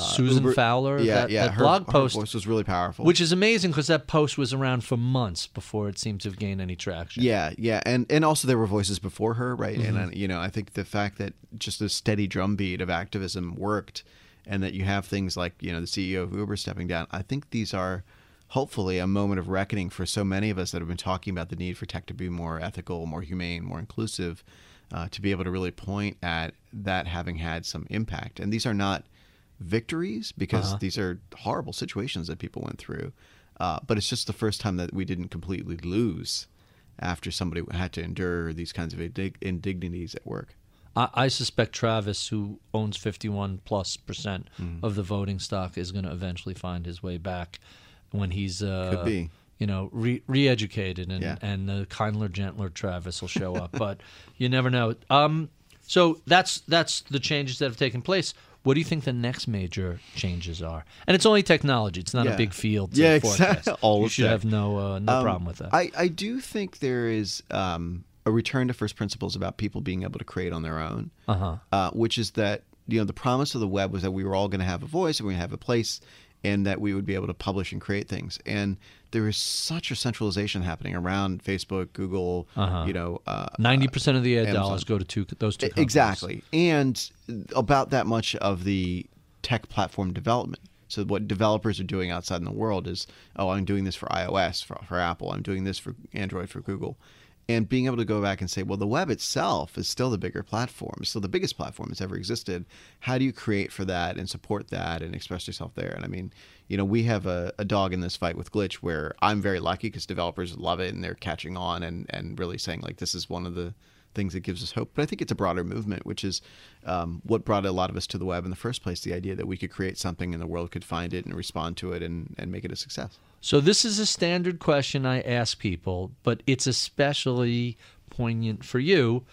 Susan Uber, Fowler, that blog post, her voice was really powerful, which is amazing because that post was around for months before it seemed to have gained any traction. And also there were voices before her, right? And I think the fact that just the steady drumbeat of activism worked, and that you have things like the CEO of Uber stepping down. I think these are hopefully a moment of reckoning for so many of us that have been talking about the need for tech to be more ethical, more humane, more inclusive, to be able to really point at that having had some impact. And these are not victories, because these are horrible situations that people went through, but it's just the first time that we didn't completely lose after somebody had to endure these kinds of indignities at work. I suspect Travis, who owns 51%+ of the voting stock, is going to eventually find his way back when he's could be re-educated, and the kindler, gentler Travis will show up. But you never know. So that's the changes that have taken place. What do you think the next major changes are? And it's only technology; it's not a big field. Forecast. You should have no problem with that. I do think there is a return to first principles about people being able to create on their own, which is that the promise of the web was that we were all going to have a voice and we have a place, and that we would be able to publish and create things. And there is such a centralization happening around Facebook, Google. 90% of the ad dollars go to those two companies. Exactly. And about that much of the tech platform development. So what developers are doing outside in the world is, I'm doing this for iOS, for Apple. I'm doing this for Android, for Google. And being able to go back and say, well, the web itself is still the bigger platform. It's still the biggest platform that's ever existed. How do you create for that and support that and express yourself there? And I mean, we have a dog in this fight with Glitch, where I'm very lucky because developers love it and they're catching on and really saying, like, this is one of the things that gives us hope. But I think it's a broader movement, which is what brought a lot of us to the web in the first place, the idea that we could create something and the world could find it and respond to it and make it a success. So this is a standard question I ask people, but it's especially poignant for you.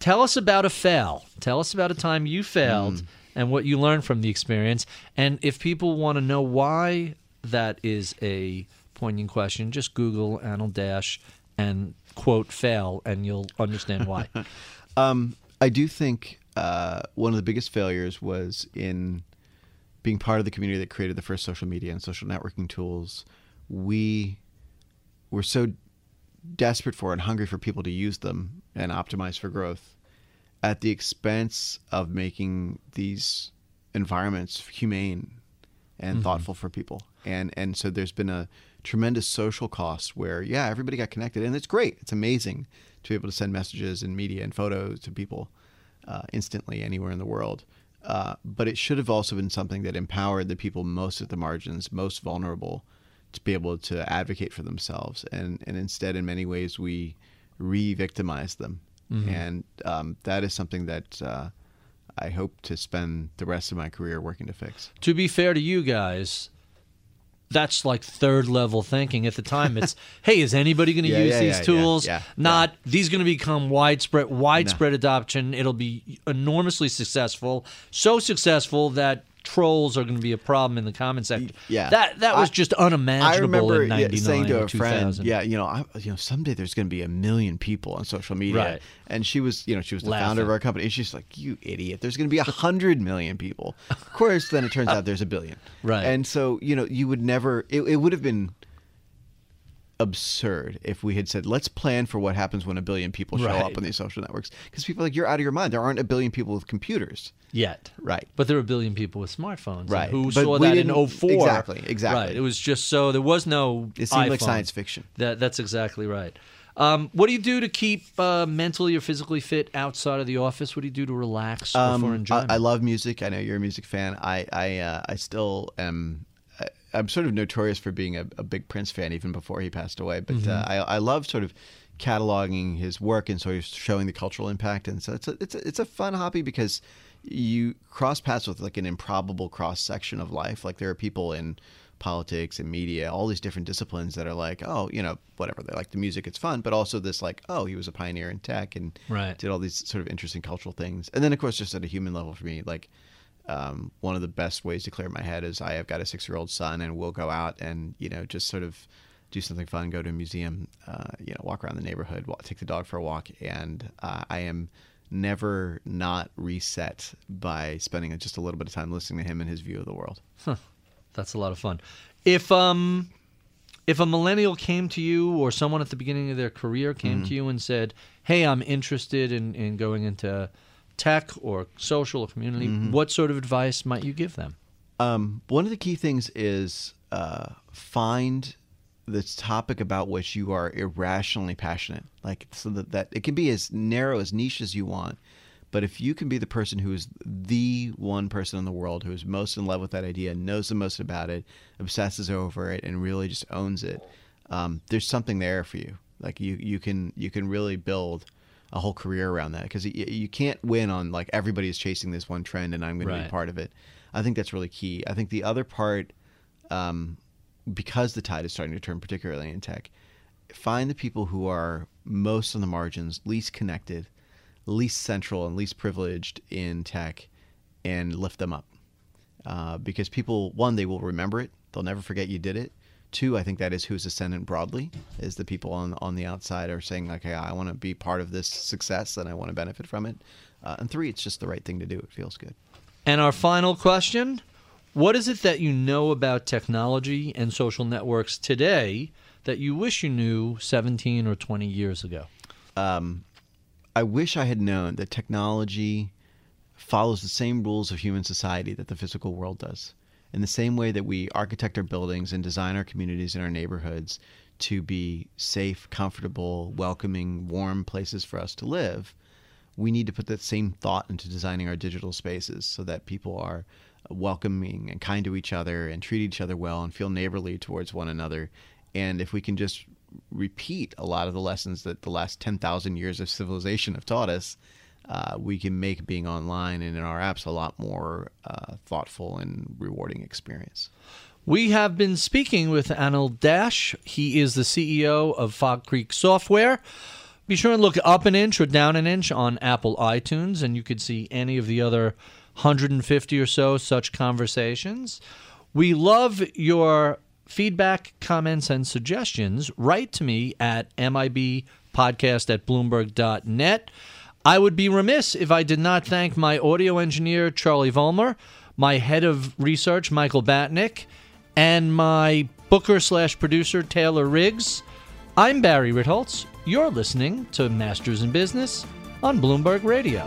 Tell us about a fail. Tell us about a time you failed and what you learned from the experience. And if people want to know why that is a poignant question, just Google Anil Dash and quote, fail, and you'll understand why. I do think one of the biggest failures was in being part of the community that created the first social media and social networking tools. We were so desperate for and hungry for people to use them and optimize for growth at the expense of making these environments humane and thoughtful for people. And so there's been a tremendous social cost where, yeah, everybody got connected, and it's great. It's amazing to be able to send messages and media and photos to people instantly anywhere in the world. But it should have also been something that empowered the people most at the margins, most vulnerable, to be able to advocate for themselves. And instead, in many ways, we re-victimize them. And that is something that I hope to spend the rest of my career working to fix. To be fair to you guys, that's like third-level thinking. At the time, it's, hey, is anybody going to use these tools? These going to become widespread adoption. It'll be enormously successful, so successful that trolls are going to be a problem in the comment sector. That was just unimaginable. I remember in 99 saying to a friend, someday there's going to be 1 million people on social media, and she was the founder of our company, and she's like, you idiot, there's going to be 100 million people. Of course, then it turns out there's 1 billion. And so you would never, it would have been absurd if we had said, let's plan for what happens when 1 billion people show up on these social networks, because people are like, you're out of your mind. There aren't 1 billion people with computers yet, but there are 1 billion people with smartphones, who but saw that in 04. Exactly It was just, so there was no it seemed iPhone. Like science fiction. That's exactly right. What do you do to keep mentally or physically fit outside of the office? What do you do to relax for enjoyment? I love music. I know you're a music fan. I still am. I'm sort of notorious for being a big Prince fan even before he passed away, but I love sort of cataloging his work and sort of showing the cultural impact. And so it's a fun hobby, because you cross paths with like an improbable cross section of life. Like, there are people in politics and media, all these different disciplines that are like, oh, whatever, they like the music, it's fun, but also this like, oh, he was a pioneer in tech and did all these sort of interesting cultural things. And then, of course, just at a human level for me, like, one of the best ways to clear my head is I have got a 6-year-old son, and we'll go out and, just sort of do something fun, go to a museum, walk around the neighborhood, take the dog for a walk. And I am never not reset by spending just a little bit of time listening to him and his view of the world. Huh. That's a lot of fun. If a millennial came to you, or someone at the beginning of their career came to you and said, hey, I'm interested in going into tech or social or community, what sort of advice might you give them? One of the key things is find the topic about which you are irrationally passionate, like, so that it can be as narrow, as niche as you want. But if you can be the person who is the one person in the world who is most in love with that idea, knows the most about it, obsesses over it, and really just owns it, there's something there for you. Like, you can really build a whole career around that, because you can't win on like, everybody is chasing this one trend and I'm going to be part of it. I think that's really key. I think the other part, because the tide is starting to turn, particularly in tech, find the people who are most on the margins, least connected, least central, and least privileged in tech, and lift them up. Because people, one, they will remember it. They'll never forget you did it. Two, I think that is who's ascendant broadly, is the people on the outside are saying, like, hey, I want to be part of this success and I want to benefit from it. And three, it's just the right thing to do. It feels good. And our final question, what is it that you know about technology and social networks today that you wish you knew 17 or 20 years ago? I wish I had known that technology follows the same rules of human society that the physical world does. In the same way that we architect our buildings and design our communities and our neighborhoods to be safe, comfortable, welcoming, warm places for us to live, we need to put that same thought into designing our digital spaces so that people are welcoming and kind to each other and treat each other well and feel neighborly towards one another. And if we can just repeat a lot of the lessons that the last 10,000 years of civilization have taught us, we can make being online and in our apps a lot more thoughtful and rewarding experience. We have been speaking with Anil Dash. He is the CEO of Fog Creek Software. Be sure and look up an inch or down an inch on Apple iTunes, and you could see any of the other 150 or so such conversations. We love your feedback, comments, and suggestions. Write to me at MIB.com. podcast@bloomberg.net. I would be remiss if I did not thank my audio engineer, Charlie Vollmer, my head of research, Michael Batnick, and my booker/producer, Taylor Riggs. I'm Barry Ritholtz. You're listening to Masters in Business on Bloomberg Radio.